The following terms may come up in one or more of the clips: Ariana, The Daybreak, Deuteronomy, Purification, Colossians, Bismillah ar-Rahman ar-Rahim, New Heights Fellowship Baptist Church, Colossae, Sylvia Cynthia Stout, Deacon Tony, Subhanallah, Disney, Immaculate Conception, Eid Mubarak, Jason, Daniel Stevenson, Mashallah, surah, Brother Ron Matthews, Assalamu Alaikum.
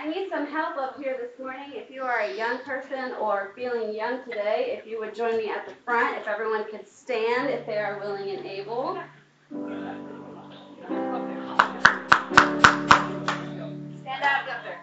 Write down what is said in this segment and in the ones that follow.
I need some help up here this morning. If you are a young person or feeling young today, if you would join me at the front, if everyone could stand, if they are willing and able. Stand out, get up there.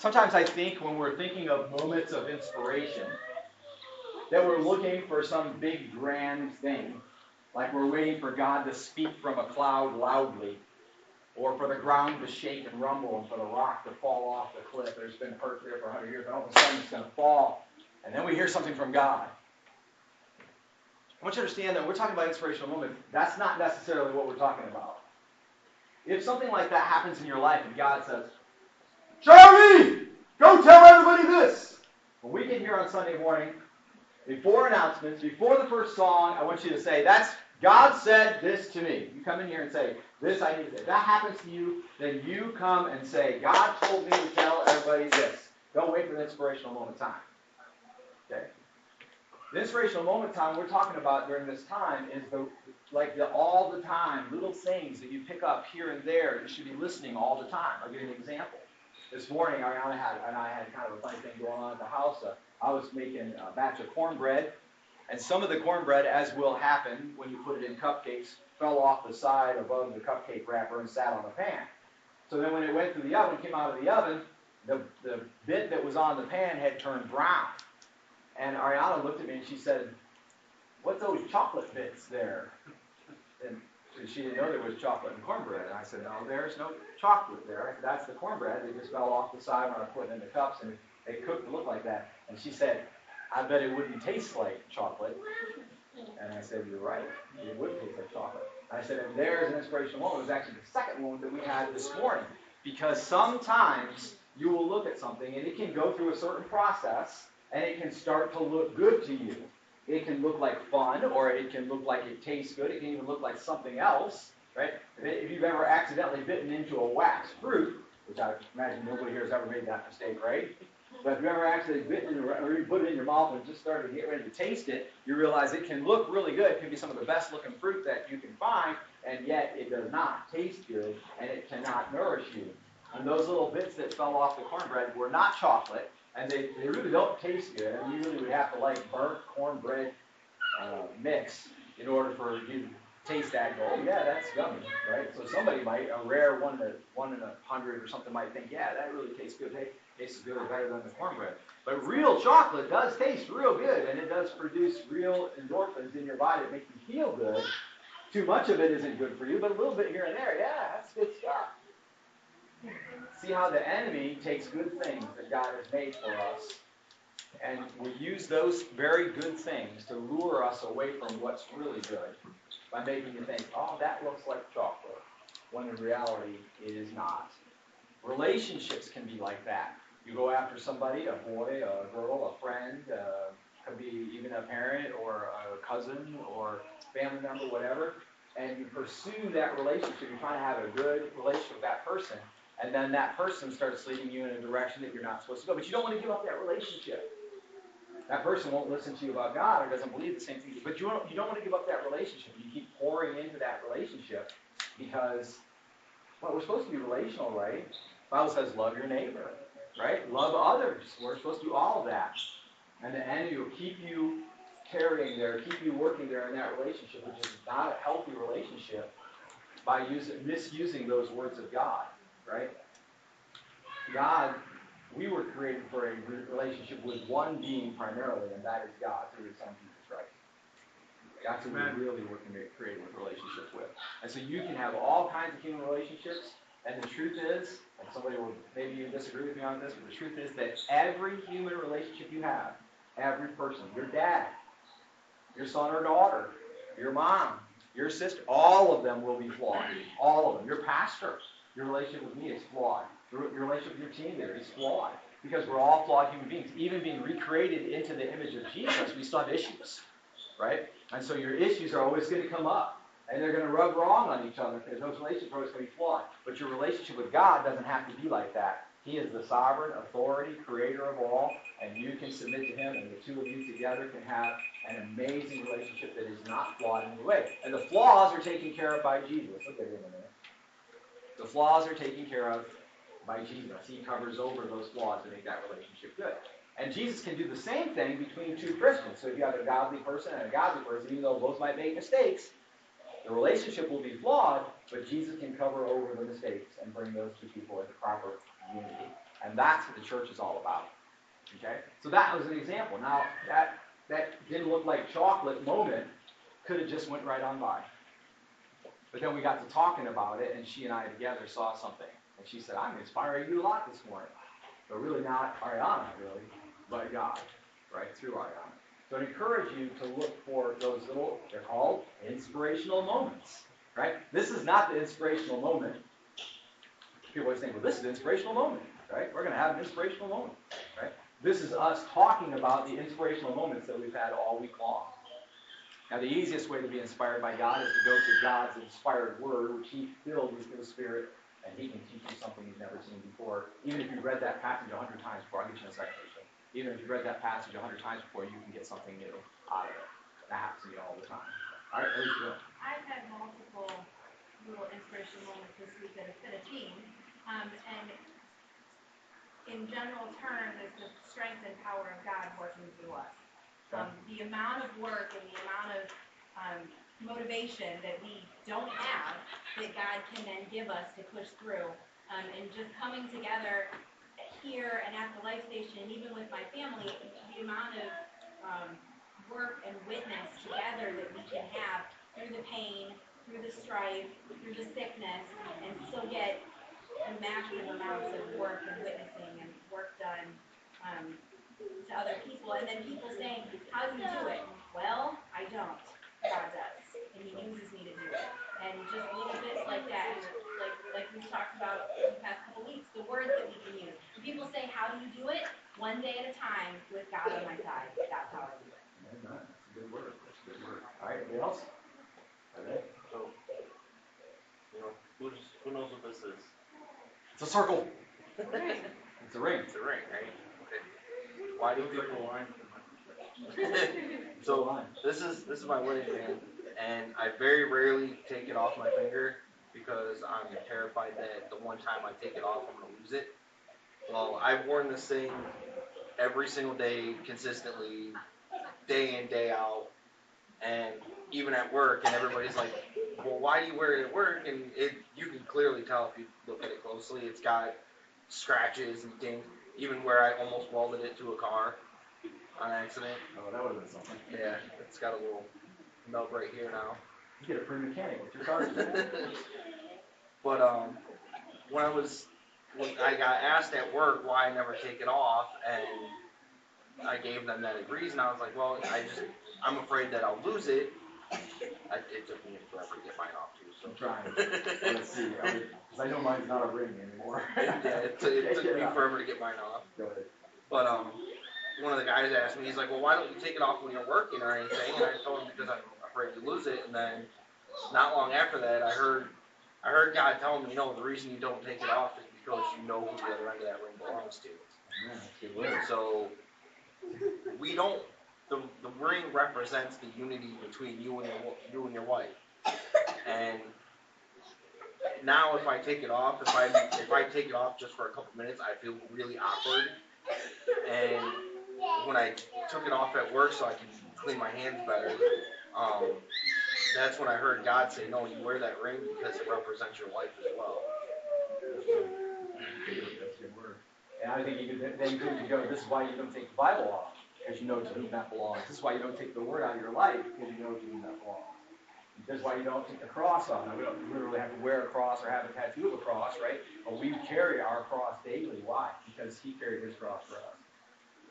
Sometimes I think when we're thinking of moments of inspiration, that we're looking for some big grand thing, like we're waiting for God to speak from a cloud loudly, or for the ground to shake and rumble, and for the rock to fall off the cliff. There's been hurt there for 100 years, and all of a sudden it's going to fall, and then we hear something from God. I want you to understand that when we're talking about inspirational moments, that's not necessarily what we're talking about. If something like that happens in your life and God says, Jeremy, go tell everybody this. When we get here on Sunday morning, before announcements, before the first song, I want you to say, that's God said this to me. You come in here and say, this I need to say. If that happens to you, then you come and say, God told me to tell everybody this. Don't wait for the inspirational moment time. Okay. The inspirational moment time we're talking about during this time is all the time, little things that you pick up here and there. You should be listening all the time. I'll give you an example. This morning, Ariana and I had kind of a funny thing going on at the house. I was making a batch of cornbread, and some of the cornbread, as will happen when you put it in cupcakes, fell off the side above the cupcake wrapper and sat on the pan. So then when it went through the oven, came out of the oven, the bit that was on the pan had turned brown. And Ariana looked at me and she said, "What's those chocolate bits there?" And she didn't know there was chocolate and cornbread. And I said, no, there's no chocolate there. I said, that's the cornbread. They just fell off the side when I put it in the cups, and they cooked to look like that. And she said, I bet it wouldn't taste like chocolate. And I said, you're right. It would taste like chocolate. And I said, and there's an inspirational moment. It was actually the second one that we had this morning. Because sometimes you will look at something, and it can go through a certain process, and it can start to look good to you. It can look like fun, or it can look like it tastes good. It can even look like something else, right? If you've ever accidentally bitten into a wax fruit, which I imagine nobody here has ever made that mistake, right? But if you've ever actually bitten or you put it in your mouth and just started to get ready to taste it, you realize it can look really good. It can be some of the best looking fruit that you can find, and yet it does not taste good, and it cannot nourish you. And those little bits that fell off the cornbread were not chocolate, and they really don't taste good. And you really would have to like burnt cornbread mix in order for you to taste that and go, oh yeah, that's yummy, right? So somebody might, a rare one in a hundred or something might think, yeah, that really tastes good. Hey, tastes good, better than the cornbread. But real chocolate does taste real good, and it does produce real endorphins in your body that make you feel good. Too much of it isn't good for you, but a little bit here and there, yeah, that's good stuff. See how the enemy takes good things that God has made for us, and we use those very good things to lure us away from what's really good by making you think, oh, that looks like chocolate, when in reality, it is not. Relationships can be like that. You go after somebody, a boy, a girl, a friend, could be even a parent or a cousin or family member, whatever, and you pursue that relationship. You're trying to have a good relationship with that person, and then that person starts leading you in a direction that you're not supposed to go. But you don't want to give up that relationship. That person won't listen to you about God or doesn't believe the same thing. But you don't want to give up that relationship. You keep pouring into that relationship because, well, we're supposed to be relational, right? The Bible says love your neighbor, right? Love others. We're supposed to do all of that. And the enemy will keep you carrying there, keep you working there in that relationship, which is not a healthy relationship, by misusing those words of God, right? God, we were created for a relationship with one being primarily, and that is God through His Son Jesus Christ. That's who we really were created with relationships with. And so you can have all kinds of human relationships, and the truth is, and somebody will maybe disagree with me on this, but the truth is that every human relationship you have, every person, your dad, your son or daughter, your mom, your sister, all of them will be flawed. All of them. Your pastor, your relationship with me is flawed. Your relationship with your team there is flawed. Because we're all flawed human beings. Even being recreated into the image of Jesus, we still have issues, right? And so your issues are always going to come up. And they're going to rub wrong on each other because those relationships are always going to be flawed. But your relationship with God doesn't have to be like that. He is the sovereign authority, creator of all, and you can submit to Him, and the two of you together can have an amazing relationship that is not flawed in any way. And the flaws are taken care of by Jesus. Look at it in a minute. The flaws are taken care of by Jesus. He covers over those flaws to make that relationship good. And Jesus can do the same thing between two Christians. So if you have a godly person and a godly person, even though both might make mistakes, the relationship will be flawed, but Jesus can cover over the mistakes and bring those two people into proper unity. And that's what the church is all about. Okay? So that was an example. Now, that didn't look like chocolate moment. Could have just went right on by. But then we got to talking about it, and she and I together saw something. And she said, I'm inspiring you a lot this morning. But really not Ariana, really, but God, right, through Ariana. So I'd encourage you to look for those little, they're called inspirational moments, right? This is not the inspirational moment. People always think, well, this is an inspirational moment, right? We're going to have an inspirational moment, right? This is us talking about the inspirational moments that we've had all week long. Now, the easiest way to be inspired by God is to go to God's inspired word, which He filled with His Spirit, and He can teach you something you've never seen before. Even if you've read that passage 100 times before, I'll get you in a second. Even if you've read that passage 100 times before, you can get something new out of it. That happens to me all the time. All right, there you go. I've had multiple little inspirational moments this week that have been a theme. And in general terms, it's the strength and power of God working through us. The amount of work and the amount of motivation that we don't have that God can then give us to push through. And just coming together here and at the life station, and even with my family, the amount of work and witness together that we can have through the pain, through the strife, through the sickness, and still get massive amounts of work and witnessing and work done to other people. And then people saying, how do you do it? Well, I don't. God does. And He uses me to do it. And just little bits like that, like we've talked about the past couple weeks, the words that we can use. When people say, how do you do it? One day at a time with God on my side. That's how I do it. That's a good word. That's a good word. All right, anybody else? All right. So, you know, who knows what this is? It's a circle. It's a ring. It's a ring. It's a ring, right? Okay. Why do people want? So this is my wedding band. and I very rarely take it off my finger because I'm terrified that the one time I take it off, I'm going to lose it. Well, I've worn this thing every single day, consistently, day in, day out, and even at work, and everybody's like, well, why do you wear it at work? And you can clearly tell if you look at it closely. It's got scratches and things, even where I almost welded it to a car on accident. Oh, that would have been something. Yeah, it's got a little melt right here now. You get a free mechanic with your car. But when I got asked at work why I never take it off, and I gave them that reason, I was like, well, I'm afraid that I'll lose it. It took me forever to get mine off, too. So. I'm trying. Let's see. Because I know mine's not a ring anymore. Yeah, it took me forever to get mine off. Go ahead. But one of the guys asked me, he's like, well, why don't you take it off when you're working or anything? And I told him because I'm afraid to lose it. And then not long after that, I heard God tell me, you know, the reason you don't take it off is because you know who the other end of that ring belongs to. Yeah, so we don't. The ring represents the unity between you and your wife. And now, if I take it off just for a couple minutes, I feel really awkward. And when I took it off at work so I could clean my hands better, that's when I heard God say, "No, you wear that ring because it represents your wife as well." That's a good word. And I think you could go. This is why you don't take the Bible off. Because you know to whom that belongs. This is why you don't take the word out of your life, because you know to whom that belongs. This is why you don't take the cross off. Now, we don't literally have to wear a cross or have a tattoo of a cross, right? But we carry our cross daily. Why? Because he carried his cross for us.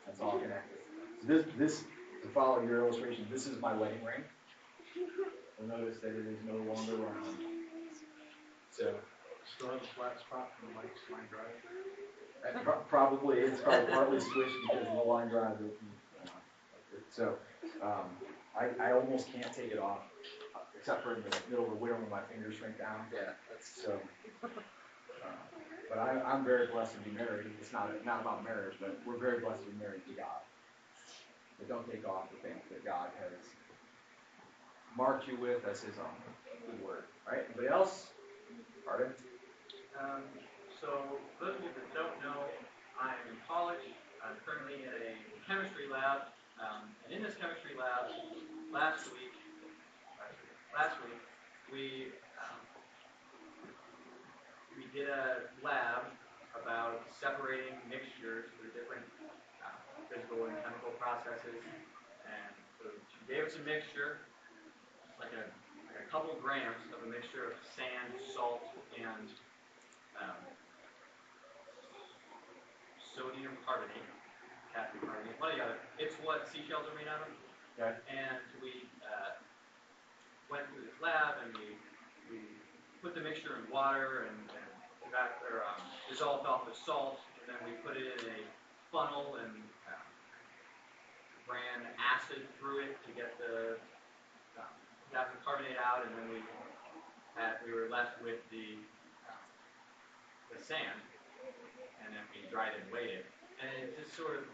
That's all connected. So this, to follow your illustration, this is my wedding ring. You'll notice that it is no longer around. So, still have a flat spot for the mic's line drive. Probably, it's probably partly switched because of the line drive. So I almost can't take it off, except for in the middle of the winter when my fingers shrink down. Yeah. So, but I'm very blessed to be married. It's not about marriage, but we're very blessed to be married to God. But don't take off the things that God has marked you with as His own. Good word. All right. Anybody else? Pardon? So those of you that don't know, I'm in college. I'm currently in a chemistry lab. And in this chemistry lab, last week, we did a lab about separating mixtures through different physical and chemical processes. And so she gave us a mixture, like a couple grams of a mixture of sand, salt, and sodium carbonate. One or the other. It's what seashells are made out of. Okay. And we went through this lab and we put the mixture in water and dissolved off the salt, and then we put it in a funnel and ran acid through it to get the potassium carbonate out, and then we were left with the sand, and then we dried and weighed it. And it just sort of,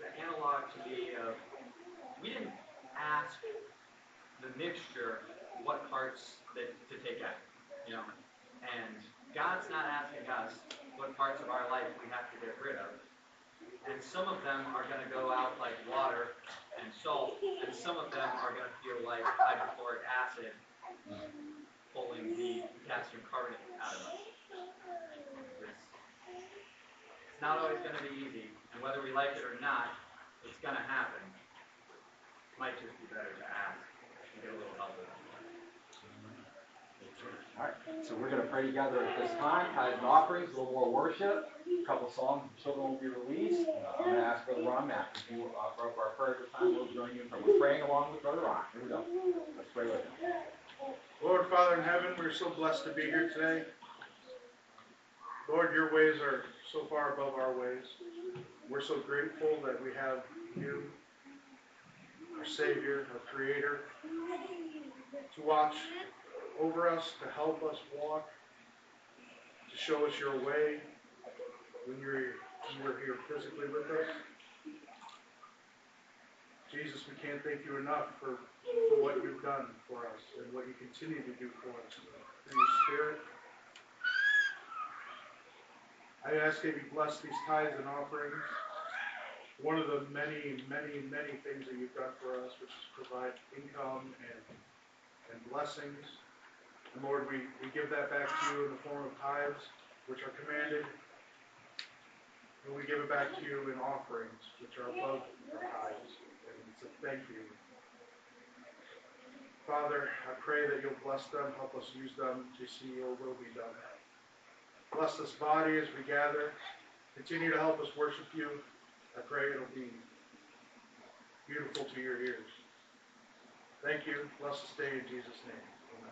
the analog to me of, we didn't ask the mixture what parts to take out, you know. And God's not asking us what parts of our life we have to get rid of. And some of them are going to go out like water and salt, and some of them are going to feel like hydrochloric acid pulling the potassium carbonate out of us. It's not always going to be easy, and whether we like it or not, it's going to happen. It might just be better to ask and get a little help with it. All right, so we're going to pray together at this time, tithes and offerings, a little more worship, a couple songs the children will be released. I'm going to ask Brother Ron Matthews to offer up our prayer at this time. We'll join you in prayer. We're praying along with Brother Ron. Here we go. Let's pray with him. Lord, Father in heaven, we're so blessed to be here today. Lord, your ways are so far above our ways. We're so grateful that we have you, our Savior, our Creator, to watch over us, to help us walk, to show us your way when you were here physically with us, Jesus, we can't thank you enough for what you've done for us and what you continue to do for us through your Spirit. I ask that you bless these tithes and offerings. One of the many, many, many things that you've done for us, which is provide income and blessings. And Lord, we give that back to you in the form of tithes, which are commanded. And we give it back to you in offerings, which are above our tithes. And it's a thank you. Father, I pray that you'll bless them, help us use them to see your will be done. Bless this body as we gather. Continue to help us worship you. I pray it'll be beautiful to your ears. Thank you. Bless this day in Jesus' name. Amen.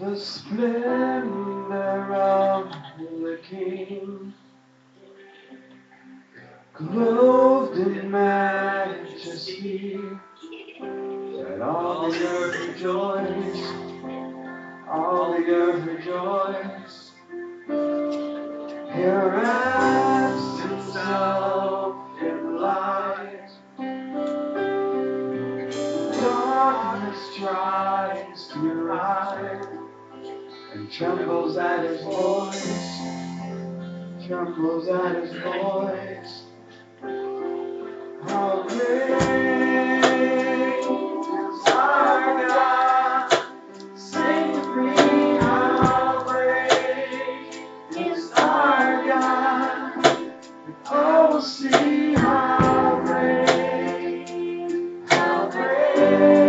The splendor of the King, clothed in majesty, that all the earth rejoice, all the earth rejoice. Here wraps himself in light, darkness tries to hide. Trembles at his voice, trembles at his voice. How great is our God? Sing to me, how great is our God? And all will see how great, how great.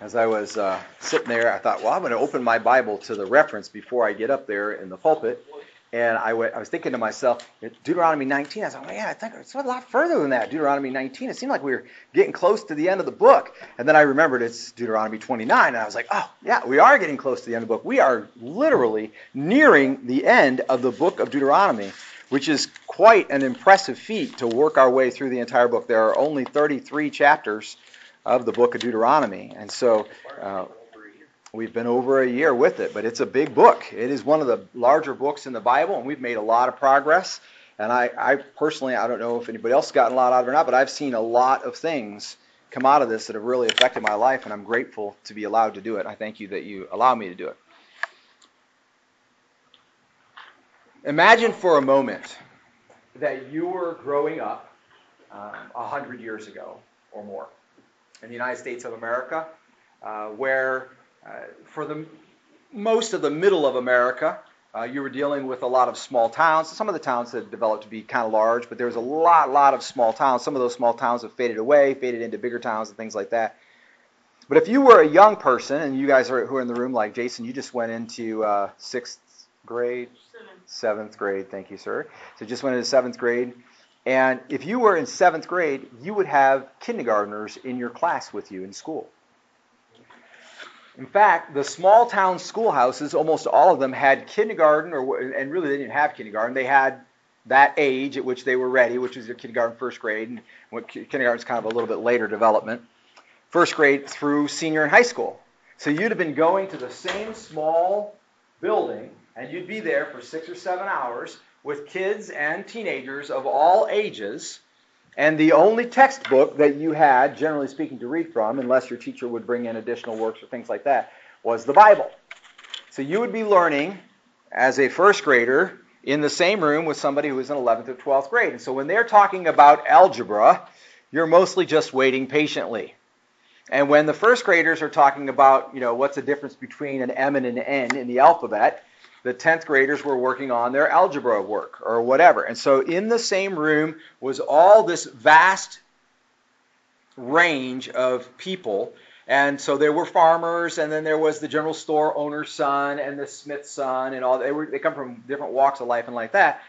as I was sitting there, I thought, well, I'm going to open my Bible to the reference before I get up there in the pulpit. And I was thinking to myself, Deuteronomy 19, I thought, well, yeah, I think it's a lot further than that, Deuteronomy 19. It seemed like we were getting close to the end of the book. And then I remembered it's Deuteronomy 29, and I was like, oh, yeah, we are getting close to the end of the book. We are literally nearing the end of the book of Deuteronomy, which is quite an impressive feat to work our way through the entire book. There are only 33 chapters of the book of Deuteronomy, and so... we've been over a year with it, but it's a big book. It is one of the larger books in the Bible, and we've made a lot of progress. And I personally, I don't know if anybody else has gotten a lot out of it or not, but I've seen a lot of things come out of this that have really affected my life, and I'm grateful to be allowed to do it. I thank you that you allow me to do it. Imagine for a moment that you were growing up 100 years ago or more in the United States of America, where... for the most of the middle of America, you were dealing with a lot of small towns. Some of the towns had developed to be kind of large, but there was a lot of small towns. Some of those small towns have faded away, faded into bigger towns and things like that. But if you were a young person, and you guys who are in the room, like Jason, you just went into seventh grade, thank you, sir. So just went into seventh grade. And if you were in seventh grade, you would have kindergartners in your class with you in school. In fact, the small town schoolhouses, almost all of them had kindergarten, and really they didn't have kindergarten. They had that age at which they were ready, which was their kindergarten, first grade, and kindergarten is kind of a little bit later development, first grade through senior in high school. So you'd have been going to the same small building, and you'd be there for 6 or 7 hours with kids and teenagers of all ages. And the only textbook that you had, generally speaking, to read from, unless your teacher would bring in additional works or things like that, was the Bible. So you would be learning as a first grader in the same room with somebody who was in 11th or 12th grade. And so when they're talking about algebra, you're mostly just waiting patiently. And when the first graders are talking about, you know, what's the difference between an M and an N in the alphabet, the 10th graders were working on their algebra work or whatever. And so in the same room was all this vast range of people. And so there were farmers, and then there was the general store owner's son and the smith's son, and all. They come from different walks of life and like that.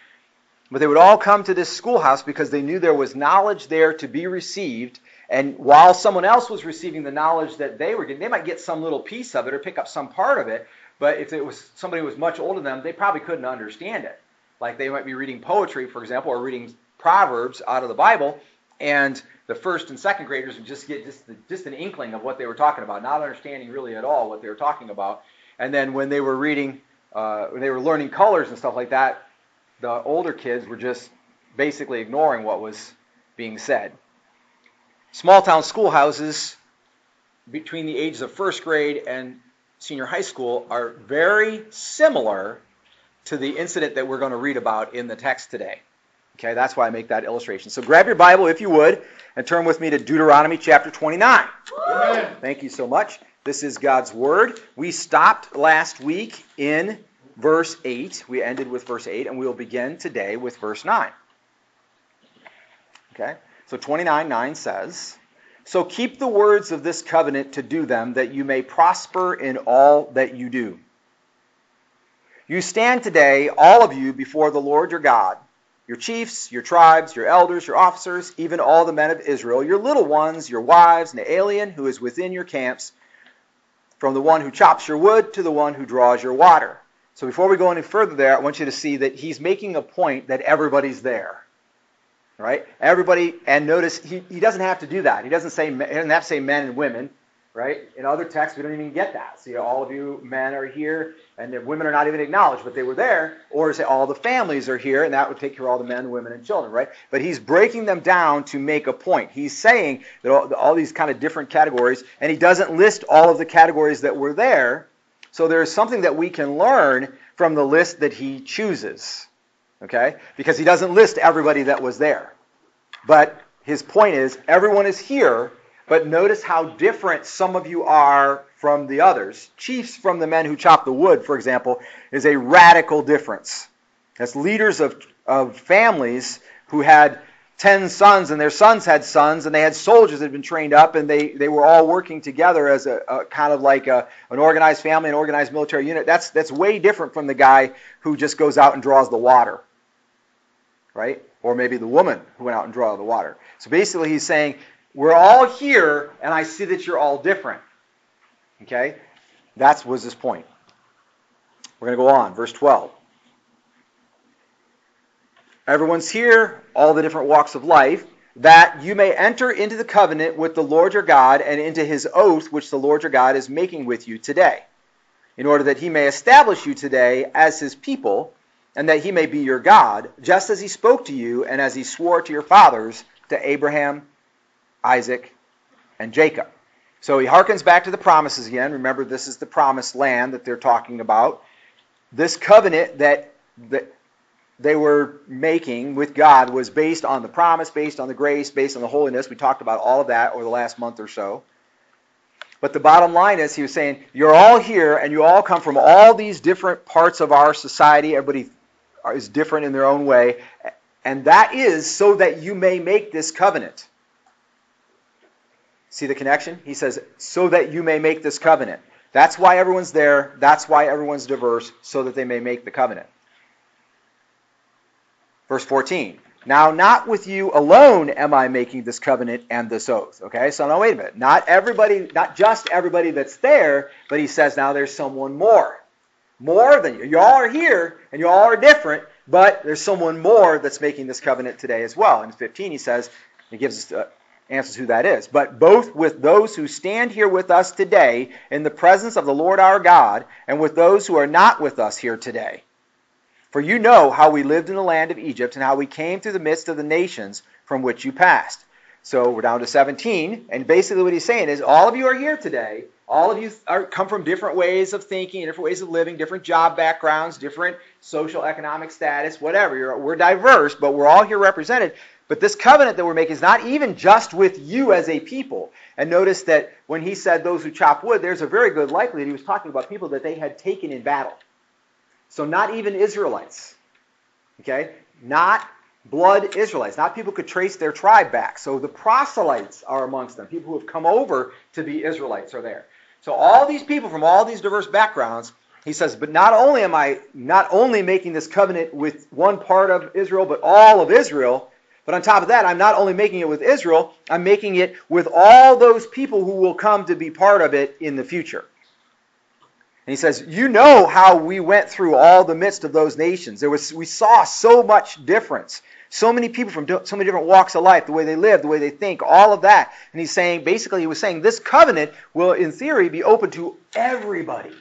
But they would all come to this schoolhouse because they knew there was knowledge there to be received. And while someone else was receiving the knowledge that they were getting, they might get some little piece of it or pick up some part of it. But if it was somebody who was much older than them, they probably couldn't understand it. Like they might be reading poetry, for example, or reading Proverbs out of the Bible, and the first and second graders would just get just an inkling of what they were talking about, not understanding really at all what they were talking about. And then when they were reading, when they were learning colors and stuff like that, the older kids were just basically ignoring what was being said. Small town schoolhouses between the ages of first grade and senior high school are very similar to the incident that we're going to read about in the text today. Okay, that's why I make that illustration. So grab your Bible, if you would, and turn with me to Deuteronomy chapter 29. Amen. Thank you so much. This is God's Word. We stopped last week in verse 8. We ended with verse 8, and we'll begin today with verse 9. Okay, so 29:9 says... So keep the words of this covenant to do them, that you may prosper in all that you do. You stand today, all of you, before the Lord your God, your chiefs, your tribes, your elders, your officers, even all the men of Israel, your little ones, your wives, and the alien who is within your camps, from the one who chops your wood to the one who draws your water. So before we go any further there, I want you to see that he's making a point that everybody's there. Right? Everybody, and notice he doesn't have to do that. He doesn't have to say men and women, right? In other texts, we don't even get that. So, you know, all of you men are here, and the women are not even acknowledged, but they were there. Or say all the families are here, and that would take care of all the men, women, and children, right? But he's breaking them down to make a point. He's saying that all these kind of different categories, and he doesn't list all of the categories that were there. So there is something that we can learn from the list that he chooses. Okay, because he doesn't list everybody that was there. But his point is, everyone is here, but notice how different some of you are from the others. Chiefs from the men who chop the wood, for example, is a radical difference. As leaders of families who had 10 sons, and their sons had sons, and they had soldiers that had been trained up, and they were all working together as a kind of like an organized family, an organized military unit. That's way different from the guy who just goes out and draws the water, right? Or maybe the woman who went out and draw the water. So basically he's saying, we're all here, and I see that you're all different. Okay? That was his point. We're going to go on. Verse 12. Everyone's here, all the different walks of life, that you may enter into the covenant with the Lord your God and into his oath which the Lord your God is making with you today, in order that he may establish you today as his people, and that he may be your God, just as he spoke to you and as he swore to your fathers, to Abraham, Isaac, and Jacob. So he harkens back to the promises again. Remember, this is the promised land that they're talking about. This covenant that they were making with God was based on the promise, based on the grace, based on the holiness. We talked about all of that over the last month or so. But the bottom line is, he was saying, you're all here and you all come from all these different parts of our society. Everybody is different in their own way. And that is so that you may make this covenant. See the connection? He says, so that you may make this covenant. That's why everyone's there. That's why everyone's diverse, so that they may make the covenant. Verse 14, now not with you alone am I making this covenant and this oath. Okay, so now wait a minute. Not just everybody that's there, but he says now there's someone more. More than you. You all are here and you all are different, but there's someone more that's making this covenant today as well. In 15 he says, he gives us answers who that is. But both with those who stand here with us today in the presence of the Lord our God, and with those who are not with us here today. For you know how we lived in the land of Egypt and how we came through the midst of the nations from which you passed. So we're down to 17, and basically what he's saying is all of you are here today. All of you come from different ways of thinking, different ways of living, different job backgrounds, different social economic status, whatever. We're diverse, but we're all here represented. But this covenant that we're making is not even just with you as a people. And notice that when he said those who chop wood, there's a very good likelihood he was talking about people that they had taken in battle. So not even Israelites, okay? Not blood Israelites. Not people who could trace their tribe back. So the proselytes are amongst them. People who have come over to be Israelites are there. So all these people from all these diverse backgrounds, he says, but not only am I making this covenant with one part of Israel, but all of Israel, but on top of that, I'm not only making it with Israel, I'm making it with all those people who will come to be part of it in the future. And he says, you know how we went through all the midst of those nations. We saw so much difference. So many people from so many different walks of life, the way they live, the way they think, all of that. And he's saying, basically he was saying, this covenant will, in theory, be open to everybody.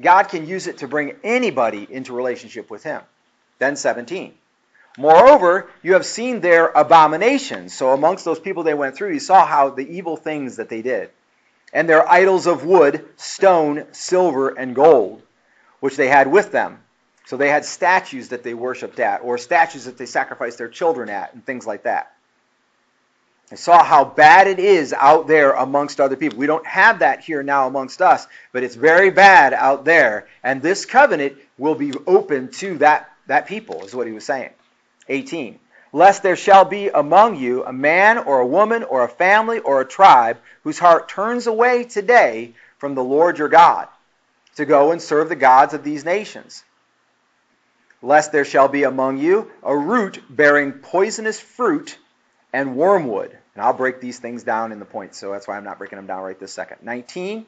God can use it to bring anybody into relationship with him. Then 17. Moreover, you have seen their abominations. So amongst those people they went through, you saw how the evil things that they did. And their idols of wood, stone, silver, and gold, which they had with them. So they had statues that they worshipped at, or statues that they sacrificed their children at, and things like that. I saw how bad it is out there amongst other people. We don't have that here now amongst us, but it's very bad out there. And this covenant will be open to that people, is what he was saying. 18. Lest there shall be among you a man or a woman or a family or a tribe whose heart turns away today from the Lord your God to go and serve the gods of these nations. Lest there shall be among you a root bearing poisonous fruit and wormwood. And I'll break these things down in the points, so that's why I'm not breaking them down right this second. 19,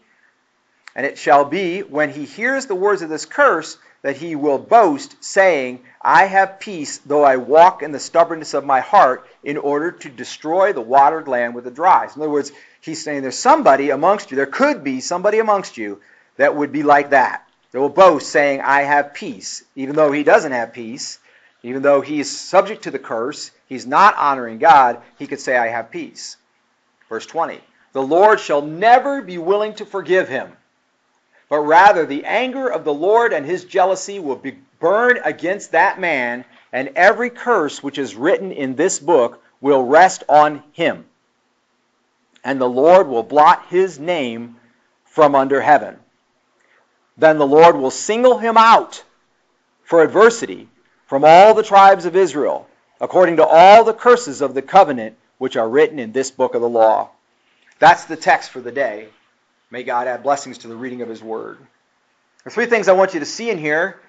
and it shall be when he hears the words of this curse that he will boast, saying, I have peace, though I walk in the stubbornness of my heart, in order to destroy the watered land with the dries. In other words, he's saying there's somebody amongst you, there could be somebody amongst you that would be like that. They will boast, saying, I have peace, even though he doesn't have peace, even though he is subject to the curse, he's not honoring God, he could say, I have peace. Verse 20, the Lord shall never be willing to forgive him, but rather the anger of the Lord and his jealousy will be burned against that man, and every curse which is written in this book will rest on him. And the Lord will blot his name from under heaven. Then the Lord will single him out for adversity from all the tribes of Israel, according to all the curses of the covenant which are written in this book of the law. That's the text for the day. May God add blessings to the reading of his word. There are three things I want you to see in here.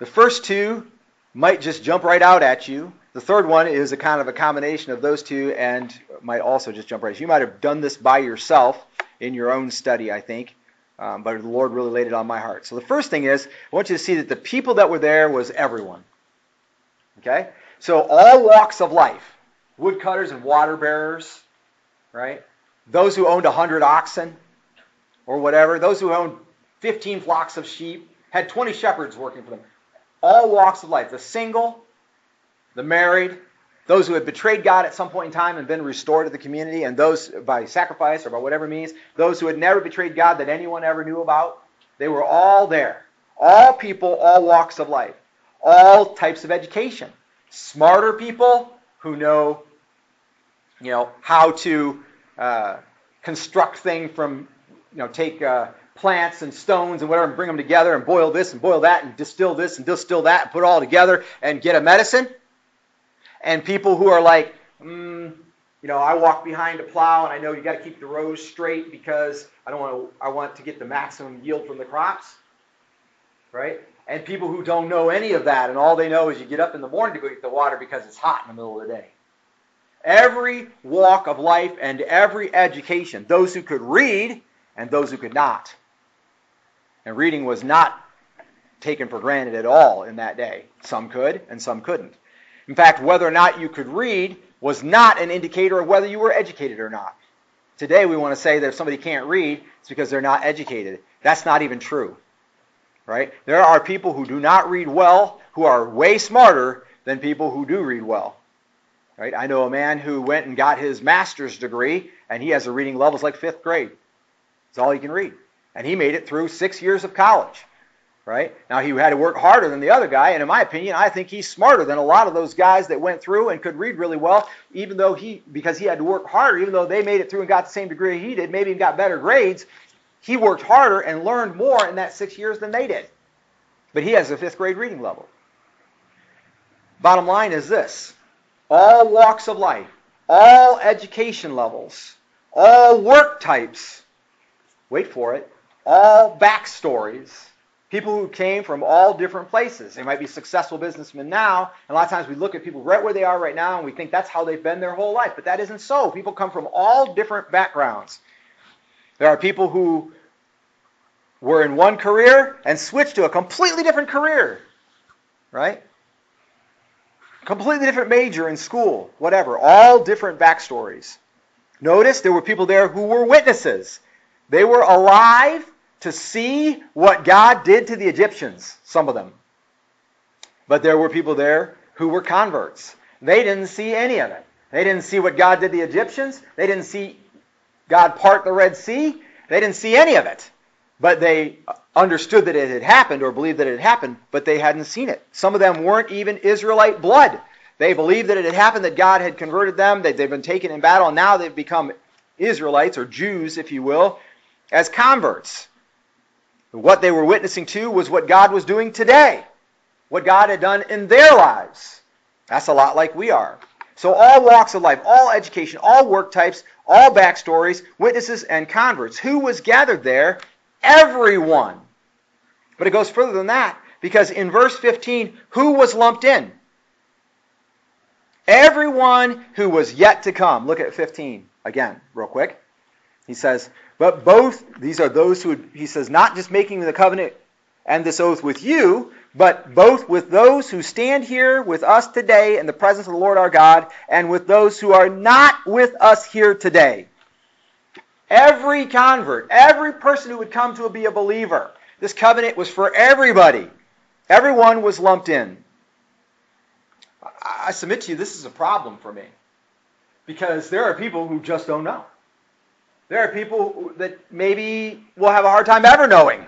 The first two might just jump right out at you. The third one is a kind of a combination of those two and might also just jump right at you. You might have done this by yourself in your own study, I think, but the Lord really laid it on my heart. So the first thing is, I want you to see that the people that were there was everyone. Okay? So all walks of life, woodcutters and water bearers, right? Those who owned 100 oxen or whatever, those who owned 15 flocks of sheep, had 20 shepherds working for them. All walks of life, the single, the married, those who had betrayed God at some point in time and been restored to the community, and those by sacrifice or by whatever means, those who had never betrayed God that anyone ever knew about, they were all there. All people, all walks of life, all types of education. Smarter people who know, how to construct things from, take plants and stones and whatever and bring them together and boil this and boil that and distill this and distill that and put it all together and get a medicine. And people who are like, I walk behind a plow and I know you got to keep the rows straight because I want to get the maximum yield from the crops, right? And people who don't know any of that and all they know is you get up in the morning to go get the water because it's hot in the middle of the day. Every walk of life and every education, those who could read and those who could not. And reading was not taken for granted at all in that day. Some could and some couldn't. In fact, whether or not you could read was not an indicator of whether you were educated or not. Today we want to say that if somebody can't read, it's because they're not educated. That's not even true, right? There are people who do not read well who are way smarter than people who do read well. Right? I know a man who went and got his master's degree, and he has a reading level like 5th grade. It's all he can read. And he made it through 6 years of college. Right? Now, he had to work harder than the other guy, and in my opinion, I think he's smarter than a lot of those guys that went through and could read really well, because he had to work harder, even though they made it through and got the same degree he did, maybe even got better grades. He worked harder and learned more in that 6 years than they did. But he has a 5th grade reading level. Bottom line is this. All walks of life, all education levels, all work types, wait for it, all backstories, people who came from all different places. They might be successful businessmen now, and a lot of times we look at people right where they are right now and we think that's how they've been their whole life, but that isn't so. People come from all different backgrounds. There are people who were in one career and switched to a completely different career, right? Completely different major in school, whatever. All different backstories. Notice there were people there who were witnesses. They were alive to see what God did to the Egyptians, some of them. But there were people there who were converts. They didn't see any of it. They didn't see what God did to the Egyptians. They didn't see God part the Red Sea. They didn't see any of it. But they understood that it had happened or believed that it had happened, but they hadn't seen it. Some of them weren't even Israelite blood. They believed that it had happened, that God had converted them, that they've been taken in battle, and now they've become Israelites or Jews, if you will, as converts. What they were witnessing to was what God was doing today, what God had done in their lives. That's a lot like we are. So all walks of life, all education, all work types, all backstories, witnesses and converts. Who was gathered there? Everyone. But it goes further than that, because in verse 15, who was lumped in? Everyone who was yet to come. Look at 15 again, real quick. He says, but both, these are those who, he says, not just making the covenant and this oath with you, but both with those who stand here with us today in the presence of the Lord our God, and with those who are not with us here today. Every convert, every person who would come to be a believer, this covenant was for everybody. Everyone was lumped in. I submit to you, this is a problem for me, because there are people who just don't know. There are people that maybe will have a hard time ever knowing.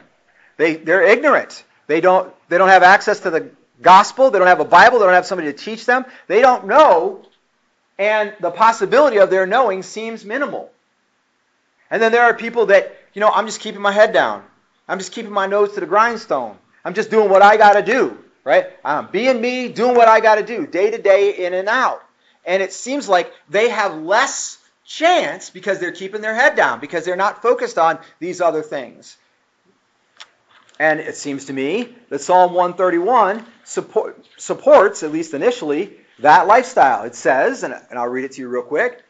They're ignorant. They don't have access to the gospel. They don't have a Bible. They don't have somebody to teach them. They don't know, and the possibility of their knowing seems minimal. And then there are people that, I'm just keeping my head down. I'm just keeping my nose to the grindstone. I'm just doing what I got to do. right? I'm being me, doing what I got to do day to day, in and out. And it seems like they have less chance because they're keeping their head down, because they're not focused on these other things. And it seems to me that Psalm 131 supports, at least initially, that lifestyle. It says, and I'll read it to you real quick,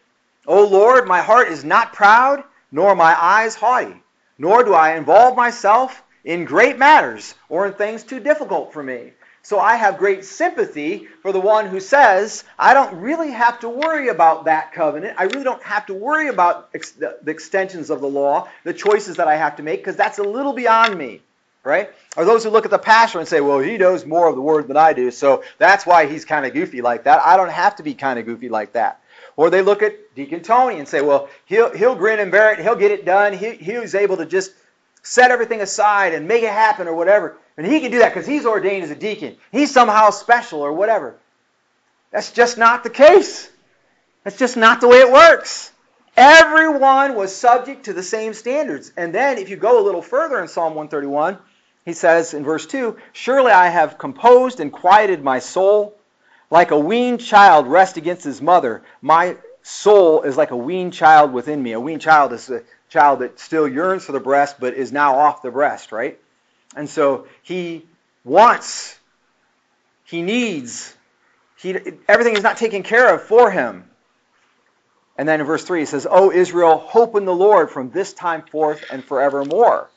"O Lord, my heart is not proud, nor my eyes haughty, nor do I involve myself in great matters or in things too difficult for me." So I have great sympathy for the one who says, I don't really have to worry about that covenant. I really don't have to worry about the extensions of the law, the choices that I have to make, because that's a little beyond me, right? Or those who look at the pastor and say, well, he knows more of the word than I do, so that's why he's kind of goofy like that. I don't have to be kind of goofy like that. Or they look at Deacon Tony and say, well, he'll grin and bear it, he'll get it done, he was able to just set everything aside and make it happen or whatever. And he can do that because he's ordained as a deacon. He's somehow special or whatever. That's just not the case. That's just not the way it works. Everyone was subject to the same standards. And then if you go a little further in Psalm 131, he says in verse 2, "Surely I have composed and quieted my soul. Like a weaned child rests against his mother. My soul is like a weaned child within me." A weaned child is a child that still yearns for the breast but is now off the breast, right? And so he wants, he needs, everything is not taken care of for him. And then in verse 3 he says, "O Israel, hope in the Lord from this time forth and forevermore."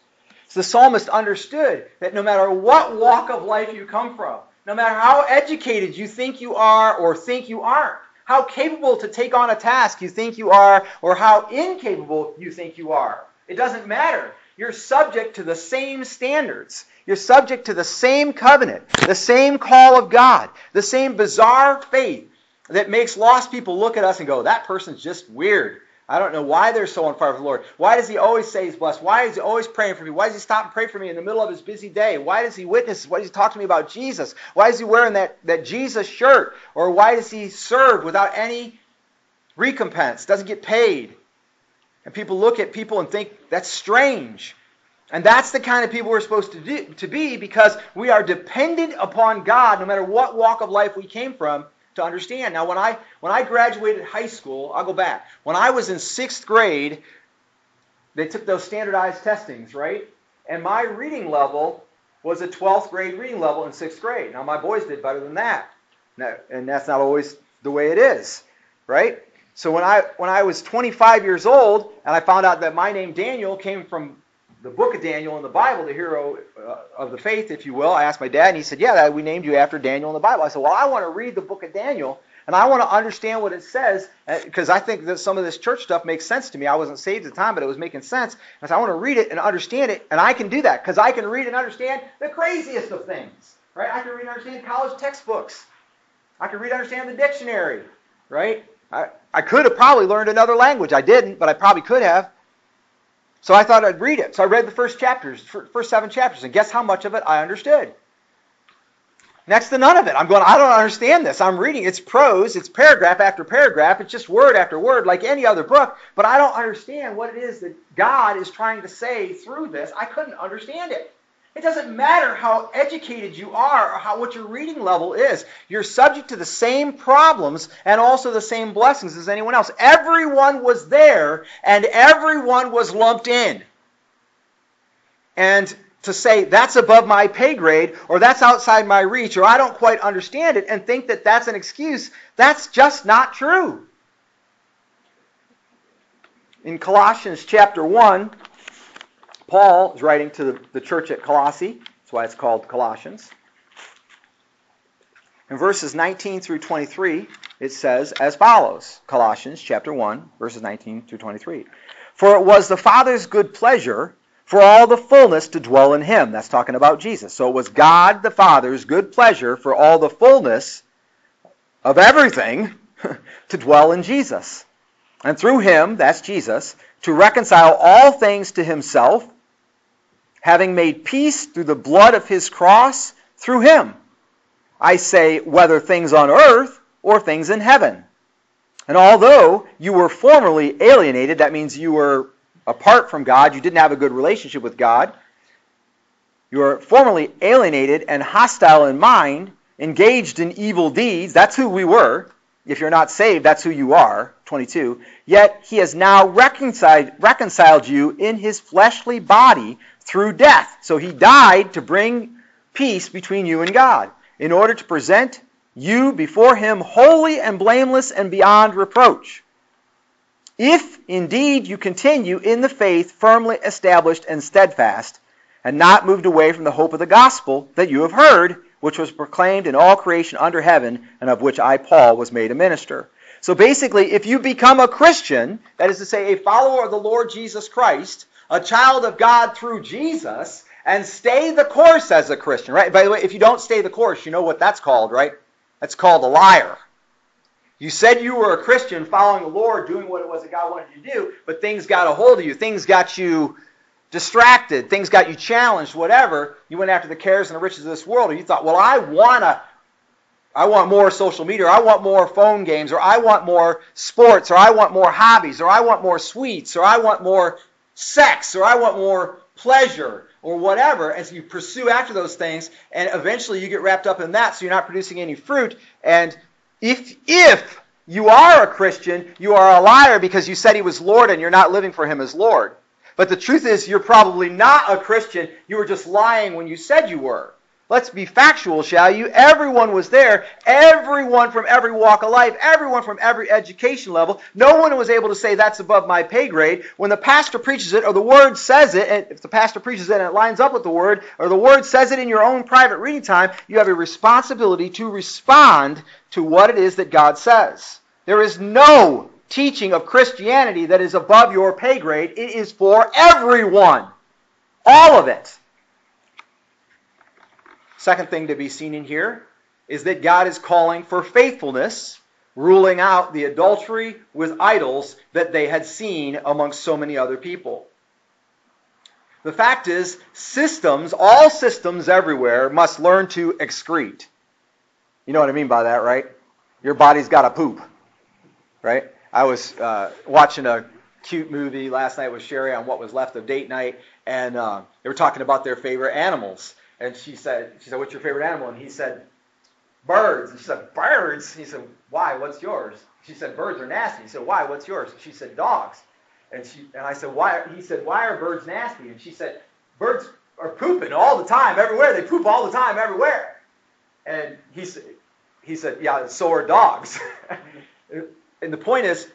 So the psalmist understood that no matter what walk of life you come from, no matter how educated you think you are or think you aren't, how capable to take on a task you think you are or how incapable you think you are, it doesn't matter. You're subject to the same standards. You're subject to the same covenant, the same call of God, the same bizarre faith that makes lost people look at us and go, that person's just weird. I don't know why they're so on fire for the Lord. Why does he always say he's blessed? Why is he always praying for me? Why does he stop and pray for me in the middle of his busy day? Why does he witness? Why does he talk to me about Jesus? Why is he wearing that Jesus shirt? Or why does he serve without any recompense, doesn't get paid? And people look at people and think, that's strange. And that's the kind of people we're supposed to be, because we are dependent upon God no matter what walk of life we came from to understand. Now, when I graduated high school, I'll go back. When I was in 6th grade, they took those standardized testings, right? And my reading level was a 12th grade reading level in 6th grade. Now, my boys did better than that. And that's not always the way it is, right? So when I was 25 years old and I found out that my name Daniel came from the book of Daniel in the Bible, the hero of the faith, if you will, I asked my dad and he said, yeah, we named you after Daniel in the Bible. I said, well, I want to read the book of Daniel and I want to understand what it says, because I think that some of this church stuff makes sense to me. I wasn't saved at the time, but it was making sense. I said, I want to read it and understand it, and I can do that because I can read and understand the craziest of things, right? I can read and understand college textbooks. I can read and understand the dictionary, right? I could have probably learned another language. I didn't, but I probably could have. So I thought I'd read it. So I read the first 7 chapters, and guess how much of it I understood? Next to none of it. I'm going, I don't understand this. I'm reading. It's prose. It's paragraph after paragraph. It's just word after word like any other book, but I don't understand what it is that God is trying to say through this. I couldn't understand it. It doesn't matter how educated you are or what your reading level is. You're subject to the same problems and also the same blessings as anyone else. Everyone was there and everyone was lumped in. And to say that's above my pay grade or that's outside my reach or I don't quite understand it and think that that's an excuse, that's just not true. In Colossians chapter 1, Paul is writing to the church at Colossae. That's why it's called Colossians. In verses 19 through 23, it says as follows. Colossians chapter 1, verses 19 through 23. "For it was the Father's good pleasure for all the fullness to dwell in him." That's talking about Jesus. So it was God the Father's good pleasure for all the fullness of everything to dwell in Jesus. "And through him," that's Jesus, "to reconcile all things to himself, having made peace through the blood of his cross. Through him, I say, whether things on earth or things in heaven. And although you were formerly alienated," that means you were apart from God, you didn't have a good relationship with God, You are formerly alienated and hostile in mind, engaged in evil deeds. That's who we were. If you're not saved, that's who you are. 22. Yet he has now reconciled you in his fleshly body through death. So he died to bring peace between you and God, in order to present you before him holy and blameless and beyond reproach. If indeed you continue in the faith firmly established and steadfast, and not moved away from the hope of the gospel that you have heard, which was proclaimed in all creation under heaven, and of which I, Paul, was made a minister. So basically, if you become a Christian, that is to say, a follower of the Lord Jesus Christ, a child of God through Jesus, and stay the course as a Christian, right? By the way, if you don't stay the course, you know what that's called, right? That's called a liar. You said you were a Christian following the Lord, doing what it was that God wanted you to do, but things got a hold of you. Things got you distracted, things got you challenged, whatever. You went after the cares and the riches of this world, and you thought, well, I want more social media, or I want more phone games, or I want more sports, or I want more hobbies, or I want more sweets, or I want more sex, or I want more pleasure, or whatever. And so you pursue after those things, and eventually you get wrapped up in that, so you're not producing any fruit. And if you are a Christian, you are a liar, because you said he was Lord and you're not living for him as Lord. But the truth is, you're probably not a Christian. You were just lying when you said you were. Let's be factual, shall you? Everyone was there. Everyone from every walk of life. Everyone from every education level. No one was able to say, that's above my pay grade. When the pastor preaches it, or the Word says it, and if the pastor preaches it and it lines up with the Word, or the Word says it in your own private reading time, you have a responsibility to respond to what it is that God says. There is no teaching of Christianity that is above your pay grade. It is for everyone. All of it. Second thing to be seen in here is that God is calling for faithfulness, ruling out the adultery with idols that they had seen amongst so many other people. The fact is, systems, all systems everywhere, must learn to excrete. You know what I mean by that, right? Your body's got to poop, right? I was watching a cute movie last night with Sherry on what was left of date night, and they were talking about their favorite animals. And she said, what's your favorite animal? And he said, birds. And she said, birds? He said, why? What's yours? She said, birds are nasty. He said, why? What's yours? She said, dogs. And I said, why? He said, why are birds nasty? And she said, birds are pooping all the time, everywhere. They poop all the time, everywhere. And he said, yeah, so are dogs. And the point is,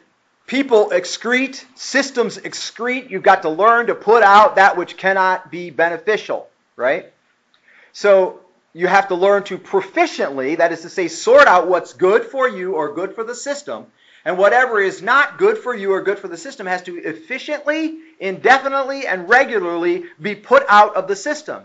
people excrete, systems excrete. You've got to learn to put out that which cannot be beneficial, right? So you have to learn to proficiently, that is to say, sort out what's good for you or good for the system. And whatever is not good for you or good for the system has to efficiently, indefinitely, and regularly be put out of the system.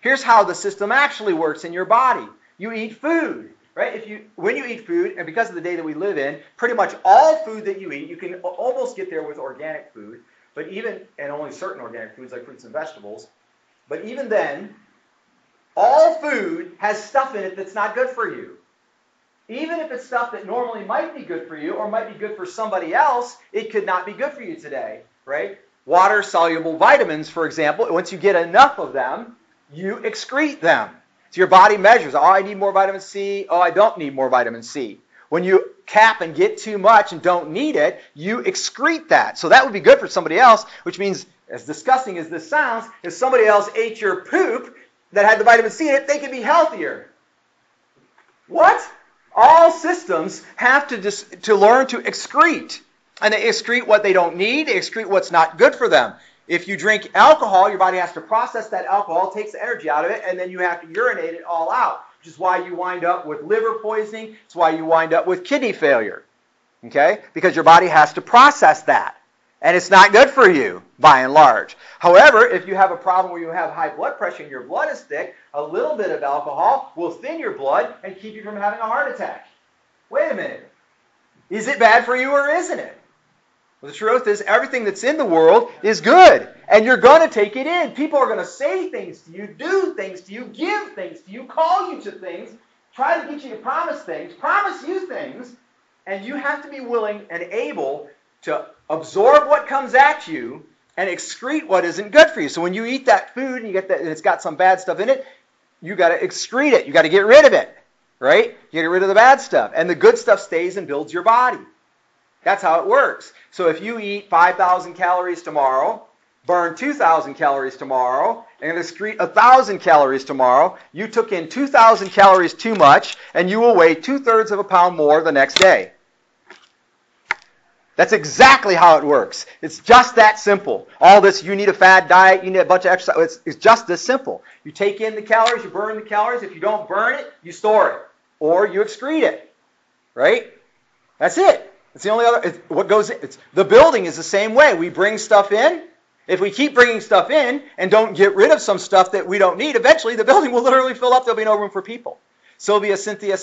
Here's how the system actually works in your body. You eat food. Right? When you eat food, and because of the day that we live in, pretty much all food that you eat, you can almost get there with organic food, and only certain organic foods like fruits and vegetables, but even then, all food has stuff in it that's not good for you. Even if it's stuff that normally might be good for you or might be good for somebody else, it could not be good for you today, right? Water-soluble vitamins, for example, once you get enough of them, you excrete them. So your body measures, oh, I need more vitamin C, oh, I don't need more vitamin C. When you cap and get too much and don't need it, you excrete that. So that would be good for somebody else, which means, as disgusting as this sounds, if somebody else ate your poop that had the vitamin C in it, they could be healthier. What? All systems have to learn to excrete. And they excrete what they don't need, they excrete what's not good for them. If you drink alcohol, your body has to process that alcohol, takes the energy out of it, and then you have to urinate it all out, which is why you wind up with liver poisoning. It's why you wind up with kidney failure, okay? Because your body has to process that, and it's not good for you, by and large. However, if you have a problem where you have high blood pressure and your blood is thick, a little bit of alcohol will thin your blood and keep you from having a heart attack. Wait a minute. Is it bad for you or isn't it? Well, the truth is, everything that's in the world is good, and you're going to take it in. People are going to say things to you, do things to you, give things to you, call you to things, try to get you to promise things, promise you things, and you have to be willing and able to absorb what comes at you and excrete what isn't good for you. So when you eat that food and you get that, and it's got some bad stuff in it, you got to excrete it. You got to get rid of it, right? You get rid of the bad stuff, and the good stuff stays and builds your body. That's how it works. So if you eat 5,000 calories tomorrow, burn 2,000 calories tomorrow, and excrete 1,000 calories tomorrow, you took in 2,000 calories too much, and you will weigh 2/3 of a pound more the next day. That's exactly how it works. It's just that simple. All this, you need a fad diet, you need a bunch of exercise, it's just this simple. You take in the calories, you burn the calories. If you don't burn it, you store it, or you excrete it, right? That's it. It's the only other, what goes in. The building is the same way. We bring stuff in. If we keep bringing stuff in and don't get rid of some stuff that we don't need, eventually the building will literally fill up. There'll be no room for people. Sylvia Cynthia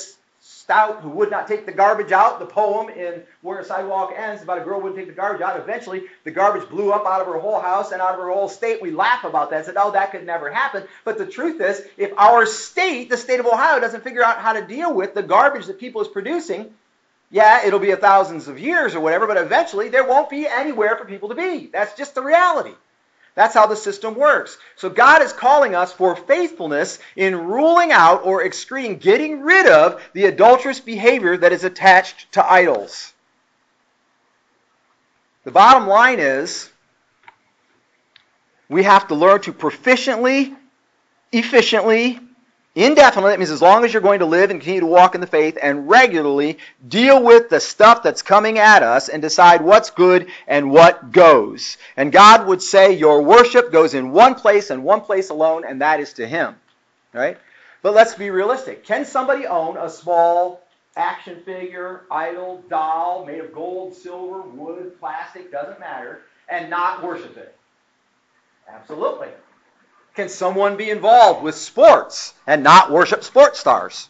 Stout, who would not take the garbage out, the poem in Where a Sidewalk Ends about a girl who wouldn't take the garbage out. Eventually, the garbage blew up out of her whole house and out of her whole state. We laugh about that and said, oh, that could never happen. But the truth is, if our state, the state of Ohio, doesn't figure out how to deal with the garbage that people is producing, yeah, it'll be thousands of years or whatever, but eventually there won't be anywhere for people to be. That's just the reality. That's how the system works. So God is calling us for faithfulness in ruling out or excreting, getting rid of the adulterous behavior that is attached to idols. The bottom line is we have to learn to proficiently, efficiently, indefinitely, that means as long as you're going to live and continue to walk in the faith, and regularly deal with the stuff that's coming at us and decide what's good and what goes. And God would say your worship goes in one place and one place alone, and that is to Him. Right? But let's be realistic. Can somebody own a small action figure, idol, doll, made of gold, silver, wood, plastic, doesn't matter, and not worship it? Absolutely. Can someone be involved with sports and not worship sports stars?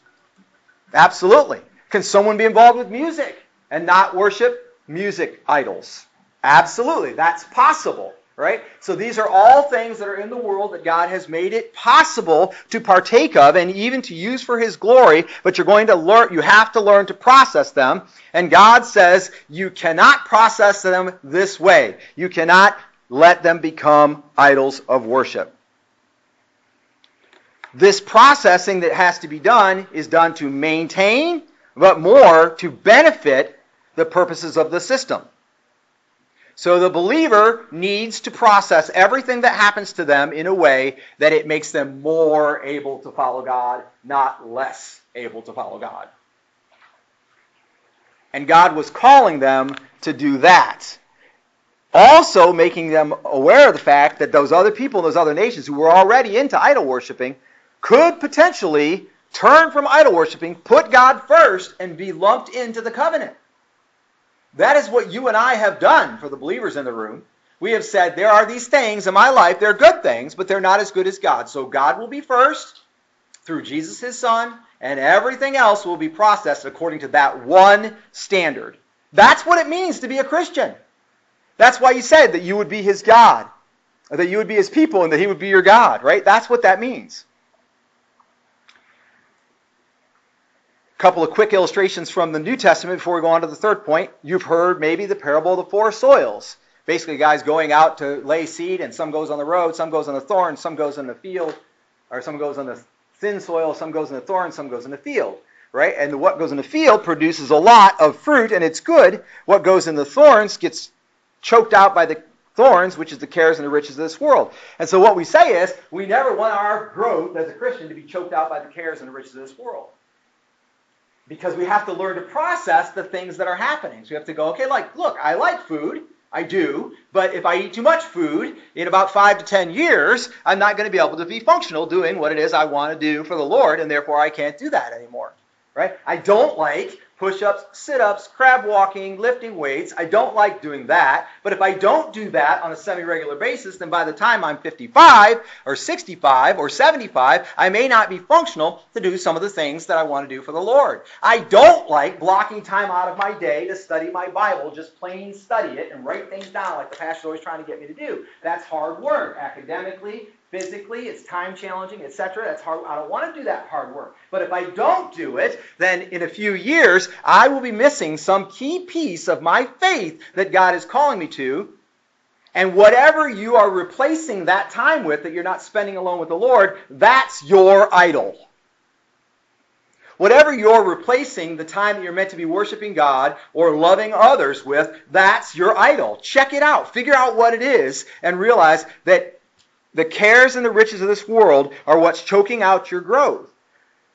Absolutely. Can someone be involved with music and not worship music idols? Absolutely. That's possible, right? So these are all things that are in the world that God has made it possible to partake of and even to use for His glory, but you're going to learn, you have to learn to process them. And God says you cannot process them this way. You cannot let them become idols of worship. This processing that has to be done is done to maintain, but more to benefit the purposes of the system. So the believer needs to process everything that happens to them in a way that it makes them more able to follow God, not less able to follow God. And God was calling them to do that. Also making them aware of the fact that those other people in those other nations who were already into idol worshiping could potentially turn from idol worshiping, put God first, and be lumped into the covenant. That is what you and I have done for the believers in the room. We have said, there are these things in my life, they're good things, but they're not as good as God. So God will be first through Jesus, His Son, and everything else will be processed according to that one standard. That's what it means to be a Christian. That's why He said that you would be His God, or that you would be His people, and that He would be your God, right? That's what that means. Couple of quick illustrations from the New Testament before we go on to the third point. You've heard maybe the parable of the four soils. Basically, guys going out to lay seed, and some goes on the road, some goes on the thorn, some goes on the field, or some goes on the thin soil, some goes on the thorn, some goes on the field, right? And what goes in the field produces a lot of fruit, and it's good. What goes in the thorns gets choked out by the thorns, which is the cares and the riches of this world. And so what we say is, we never want our growth as a Christian to be choked out by the cares and the riches of this world. Because we have to learn to process the things that are happening. So we have to go, okay, like, look, I like food, I do, but if I eat too much food, in about 5 to 10 years, I'm not going to be able to be functional doing what it is I want to do for the Lord, and therefore I can't do that anymore, right? I don't like push-ups, sit-ups, crab walking, lifting weights. I don't like doing that, but if I don't do that on a semi-regular basis, then by the time I'm 55 or 65 or 75, I may not be functional to do some of the things that I want to do for the Lord. I don't like blocking time out of my day to study my Bible, just plain study it and write things down like the pastor's always trying to get me to do. That's hard work academically, physically, it's time challenging, etc. That's hard. I don't want to do that hard work. But if I don't do it, then in a few years, I will be missing some key piece of my faith that God is calling me to, And whatever you are replacing that time with, that you're not spending alone with the Lord, that's your idol. Whatever you're replacing the time that you're meant to be worshiping God or loving others with, that's your idol. Check it out. Figure out what it is and realize that the cares and the riches of this world are what's choking out your growth.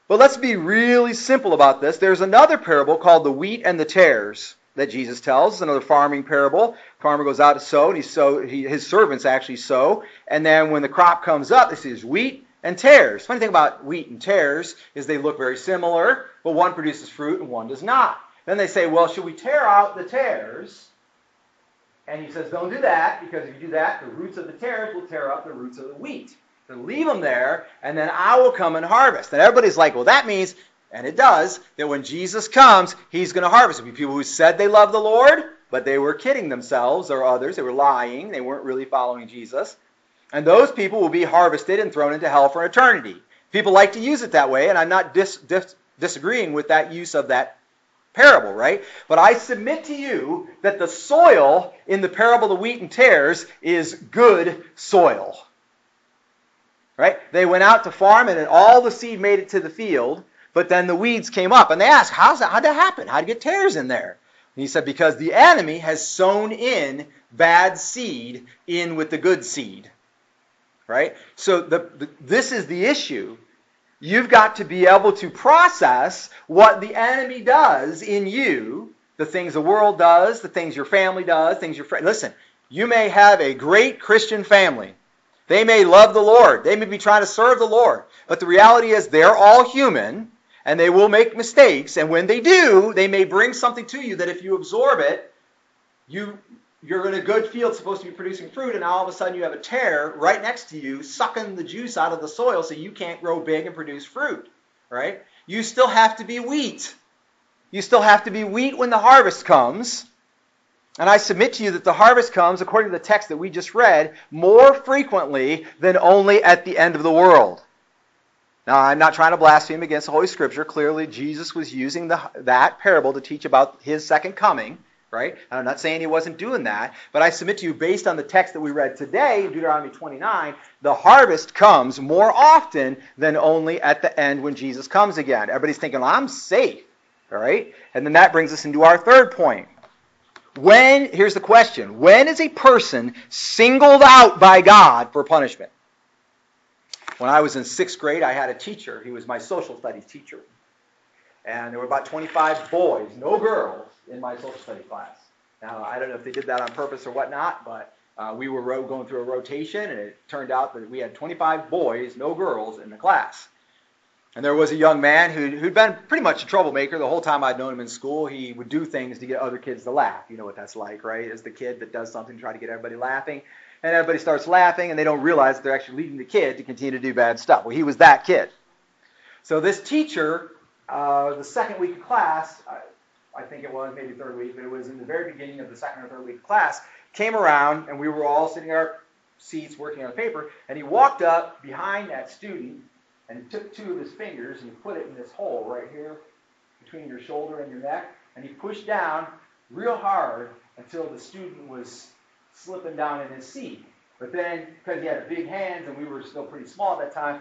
But let's be really simple about this. There's another parable called the wheat and the tares that Jesus tells. It's another farming parable. The farmer goes out to sow, and his servants actually sow. And then when the crop comes up, this is wheat and tares. Funny thing about wheat and tares is they look very similar, but one produces fruit and one does not. Then they say, well, should we tear out the tares? And he says, don't do that, because if you do that, the roots of the tares will tear up the roots of the wheat. So leave them there, and then I will come and harvest. And everybody's like, well, that means, and it does, that when Jesus comes, he's going to harvest. There'll be people who said they love the Lord, but they were kidding themselves or others. They were lying. They weren't really following Jesus. And those people will be harvested and thrown into hell for eternity. People like to use it that way, and I'm not disagreeing with that use of that parable, right? But I submit to you that the soil in the parable of the wheat and tares is good soil, right? They went out to farm, and all the seed made it to the field, but then the weeds came up. And they asked, how'd that happen? How'd you get tares in there? And he said, because the enemy has sown in bad seed in with the good seed. Right? So this is the issue. You've got to be able to process what the enemy does in you, the things the world does, the things your family does, things your friends. Listen, you may have a great Christian family. They may love the Lord. They may be trying to serve the Lord. But the reality is they're all human, and they will make mistakes. And when they do, they may bring something to you that if you absorb it, you're in a good field supposed to be producing fruit, and all of a sudden you have a tear right next to you sucking the juice out of the soil so you can't grow big and produce fruit, right? You still have to be wheat. You still have to be wheat when the harvest comes. And I submit to you that the harvest comes, according to the text that we just read, more frequently than only at the end of the world. Now, I'm not trying to blaspheme against the Holy Scripture. Clearly, Jesus was using that parable to teach about his second coming. Right? And I'm not saying he wasn't doing that, but I submit to you, based on the text that we read today, Deuteronomy 29, the harvest comes more often than only at the end when Jesus comes again. Everybody's thinking, well, I'm safe. All right? And then that brings us into our third point. Here's the question, when is a person singled out by God for punishment? When I was in sixth grade, I had a teacher. He was my social studies teacher. And there were about 25 boys, no girls, in my social studies class. Now, I don't know if they did that on purpose or whatnot, but we were going through a rotation, and it turned out that we had 25 boys, no girls, in the class. And there was a young man who'd been pretty much a troublemaker the whole time I'd known him in school. He would do things to get other kids to laugh. You know what that's like, right? As the kid that does something to try to get everybody laughing, and everybody starts laughing, and they don't realize that they're actually leading the kid to continue to do bad stuff. Well, he was that kid. So this teacher... the second week of class, I think it was maybe third week, but it was in the very beginning of the second or third week of class, came around, and we were all sitting in our seats working on the paper, and he walked up behind that student, and he took two of his fingers, and he put it in this hole right here between your shoulder and your neck, and he pushed down real hard until the student was slipping down in his seat. But then, because he had big hands and we were still pretty small at that time,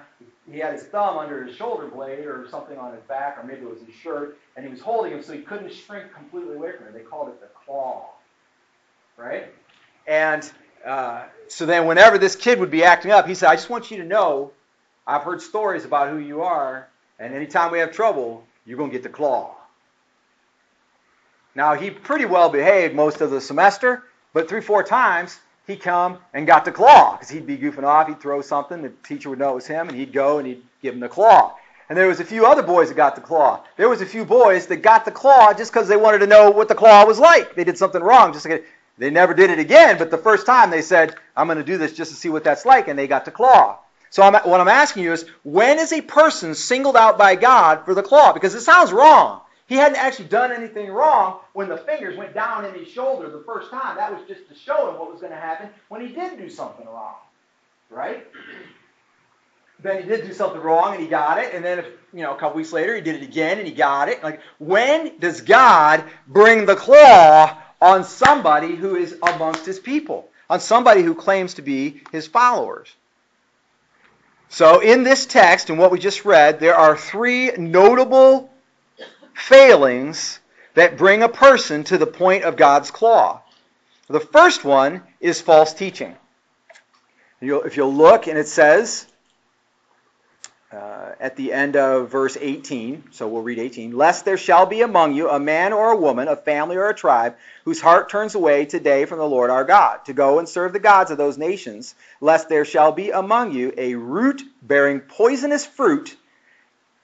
he had his thumb under his shoulder blade or something on his back, or maybe it was his shirt, and he was holding him so he couldn't shrink completely away from it. They called it the claw, right? And so then whenever this kid would be acting up, he said, I just want you to know I've heard stories about who you are, and anytime we have trouble, you're going to get the claw. Now, he pretty well behaved most of the semester, but 3-4 times, he'd come and got the claw, because he'd be goofing off, he'd throw something, the teacher would know it was him, and he'd go and he'd give him the claw. And there was a few other boys that got the claw. There was a few boys that got the claw just because they wanted to know what the claw was like. They did something wrong. They never did it again, but the first time they said, I'm going to do this just to see what that's like, and they got the claw. So what I'm asking you is, when is a person singled out by God for the claw? Because it sounds wrong. He hadn't actually done anything wrong when the fingers went down in his shoulder the first time. That was just to show him what was going to happen when he did do something wrong, right? Then he did do something wrong and he got it. And then a couple weeks later he did it again and he got it. Like, when does God bring the claw on somebody who is amongst his people? on somebody who claims to be his followers. So in this text and what we just read, there are three notable failings that bring a person to the point of God's claw. The first one is false teaching. If you'll look, and it says at the end of verse 18, so we'll read 18, lest there shall be among you a man or a woman, a family or a tribe, whose heart turns away today from the Lord our God, to go and serve the gods of those nations, lest there shall be among you a root bearing poisonous fruit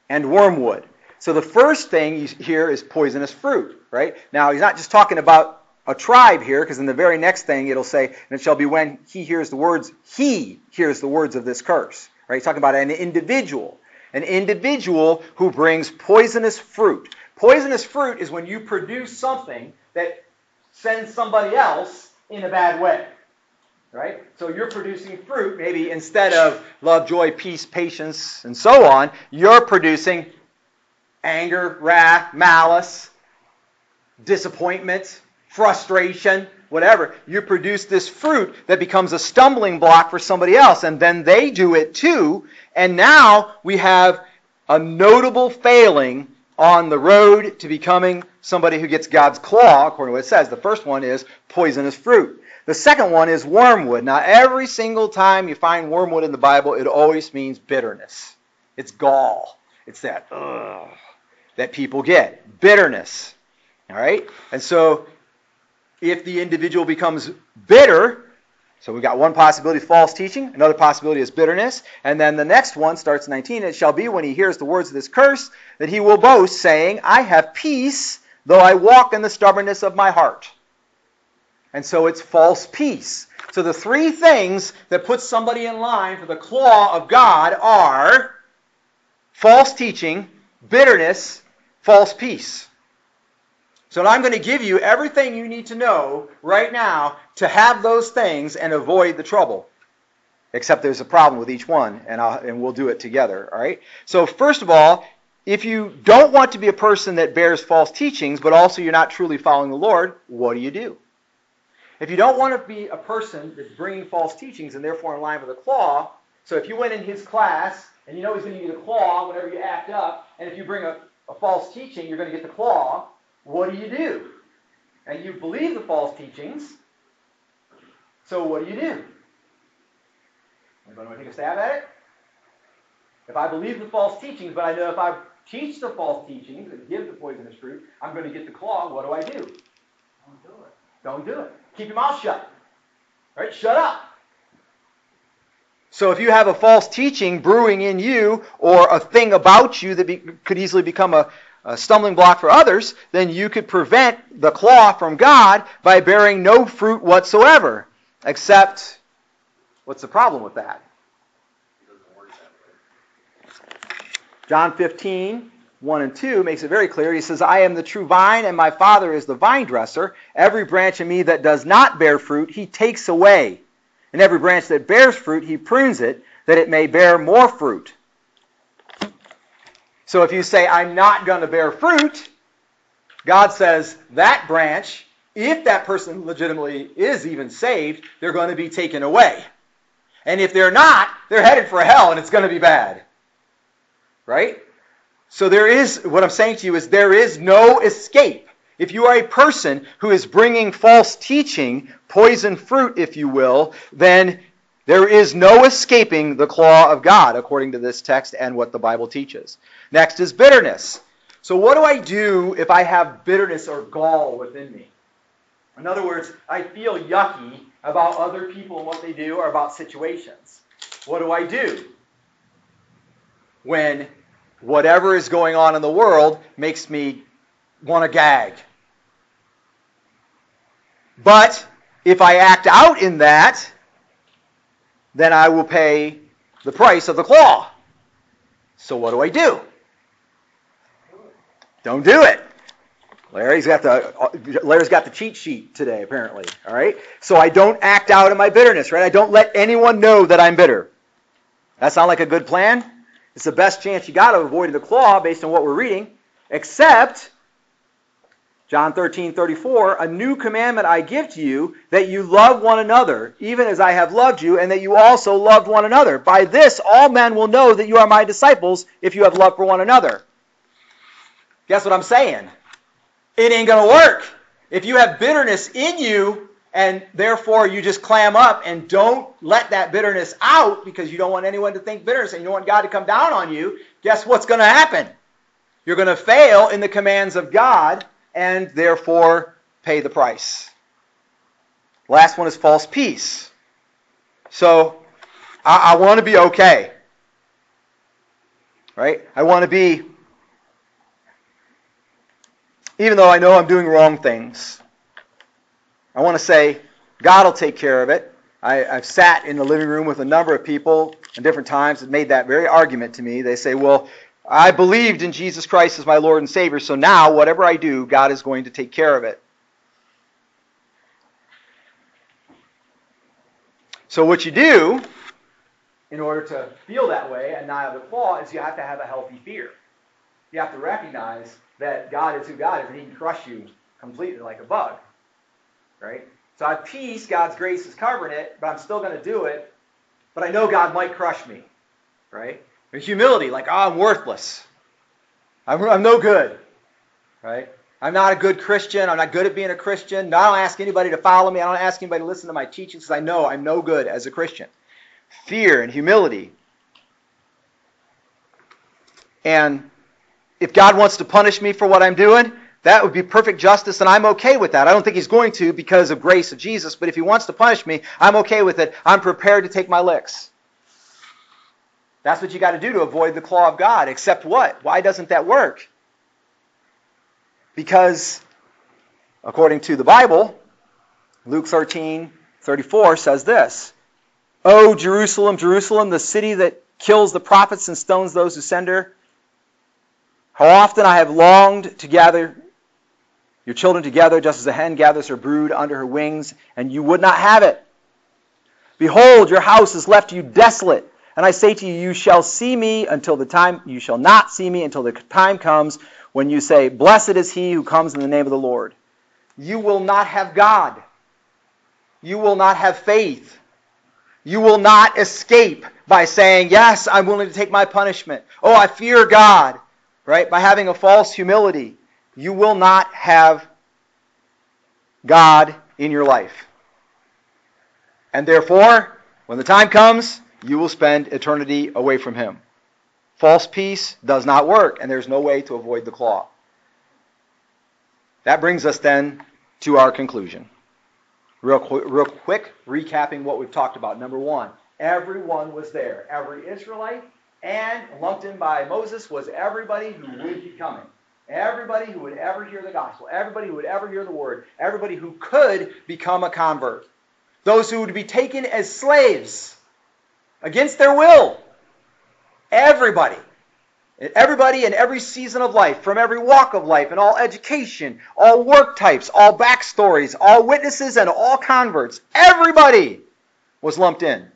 and wormwood. So the first thing you hear is poisonous fruit, right? Now, he's not just talking about a tribe here, because in the very next thing it'll say, and it shall be when he hears the words of this curse. Right? He's talking about an individual who brings poisonous fruit. Poisonous fruit is when you produce something that sends somebody else in a bad way. Right? So you're producing fruit, maybe instead of love, joy, peace, patience, and so on, you're producing anger, wrath, malice, disappointment, frustration, whatever. You produce this fruit that becomes a stumbling block for somebody else, and then they do it too, and now we have a notable failing on the road to becoming somebody who gets God's claw, according to what it says. The first one is poisonous fruit. The second one is wormwood. Now, every single time you find wormwood in the Bible, it always means bitterness. It's gall. It's that that people get. Bitterness. All right? And so if the individual becomes bitter, so we've got one possibility, false teaching. Another possibility is bitterness. And then the next one starts in 19. It shall be when he hears the words of this curse that he will boast, saying, I have peace, though I walk in the stubbornness of my heart. And so it's false peace. So the three things that put somebody in line for the claw of God are false teaching, bitterness, false peace. So I'm going to give you everything you need to know right now to have those things and avoid the trouble. Except there's a problem with each one, and we'll do it together. All right? So first of all, if you don't want to be a person that bears false teachings, but also you're not truly following the Lord, what do? If you don't want to be a person that's bringing false teachings and therefore in line with the claw, so if you went in his class and you know he's going to give you the claw whenever you act up, and if you bring a false teaching, you're going to get the claw, what do? And you believe the false teachings, so what do? Anybody want to take a stab at it? If I believe the false teachings, but I know if I teach the false teachings and give the poisonous fruit, I'm going to get the claw, what do? Don't do it. Keep your mouth shut. All right? Shut up. So if you have a false teaching brewing in you or a thing about you that could easily become a stumbling block for others, then you could prevent the claw from God by bearing no fruit whatsoever. Except, what's the problem with that? John 15, 1 and 2 makes it very clear. He says, I am the true vine, and my Father is the vine dresser. Every branch in me that does not bear fruit, he takes away. And every branch that bears fruit, he prunes it, that it may bear more fruit. So if you say, I'm not going to bear fruit, God says that branch, if that person legitimately is even saved, they're going to be taken away. And if they're not, they're headed for hell, and it's going to be bad. Right? So what I'm saying to you is there is no escape. If you are a person who is bringing false teaching, poison fruit, if you will, then there is no escaping the claw of God, according to this text and what the Bible teaches. Next is bitterness. So what do I do if I have bitterness or gall within me? In other words, I feel yucky about other people and what they do or about situations. What do I do when whatever is going on in the world makes me want to gag? But if I act out in that, then I will pay the price of the claw. So what do I do? Don't do it. Larry's got the cheat sheet today, apparently. All right? So I don't act out in my bitterness, right? I don't let anyone know that I'm bitter. That sound like a good plan? It's the best chance you got of avoiding the claw based on what we're reading, except John 13:34, a new commandment I give to you, that you love one another, even as I have loved you, and that you also loved one another. By this all men will know that you are my disciples, if you have love for one another. Guess what I'm saying? It ain't going to work. If you have bitterness in you, and therefore you just clam up and don't let that bitterness out, because you don't want anyone to think bitterness and you don't want God to come down on you, guess what's going to happen? You're going to fail in the commands of God, and therefore pay the price. Last one is false peace. So I want to be okay, right? I want to be, even though I know I'm doing wrong things, I want to say, God will take care of it. I've sat in the living room with a number of people at different times that made that very argument to me. They say, well, I believed in Jesus Christ as my Lord and Savior, so now whatever I do, God is going to take care of it. So what you do in order to feel that way and not have the flaw is you have to have a healthy fear. You have to recognize that God is who God is and He can crush you completely like a bug, right? So I have peace, God's grace is covering it, but I'm still going to do it, but I know God might crush me, right? Or humility, like, oh, I'm worthless. I'm no good, right? I'm not a good Christian. I'm not good at being a Christian. No, I don't ask anybody to follow me. I don't ask anybody to listen to my teachings because I know I'm no good as a Christian. Fear and humility. And if God wants to punish me for what I'm doing, that would be perfect justice, and I'm okay with that. I don't think He's going to because of grace of Jesus, but if He wants to punish me, I'm okay with it. I'm prepared to take my licks. That's what you got to do to avoid the claw of God. Except what? Why doesn't that work? Because, according to the Bible, Luke 13:34 says this, "O Jerusalem, Jerusalem, the city that kills the prophets and stones those who send her, how often I have longed to gather your children together, just as a hen gathers her brood under her wings, and you would not have it. Behold, your house is left to you desolate. And I say to you, you shall not see me until the time comes when you say, blessed is he who comes in the name of the Lord." You will not have God. You will not have faith. You will not escape by saying, yes, I'm willing to take my punishment. Oh, I fear God, right? By having a false humility, you will not have God in your life. And therefore, when the time comes, you will spend eternity away from Him. False peace does not work, and there's no way to avoid the claw. That brings us then to our conclusion. Real quick, recapping what we've talked about. Number one, everyone was there. Every Israelite, and lumped in by Moses, was everybody who would be coming. Everybody who would ever hear the gospel. Everybody who would ever hear the word. Everybody who could become a convert. Those who would be taken as slaves against their will. Everybody. Everybody in every season of life, from every walk of life, and all education, all work types, all backstories, all witnesses, and all converts. Everybody was lumped in.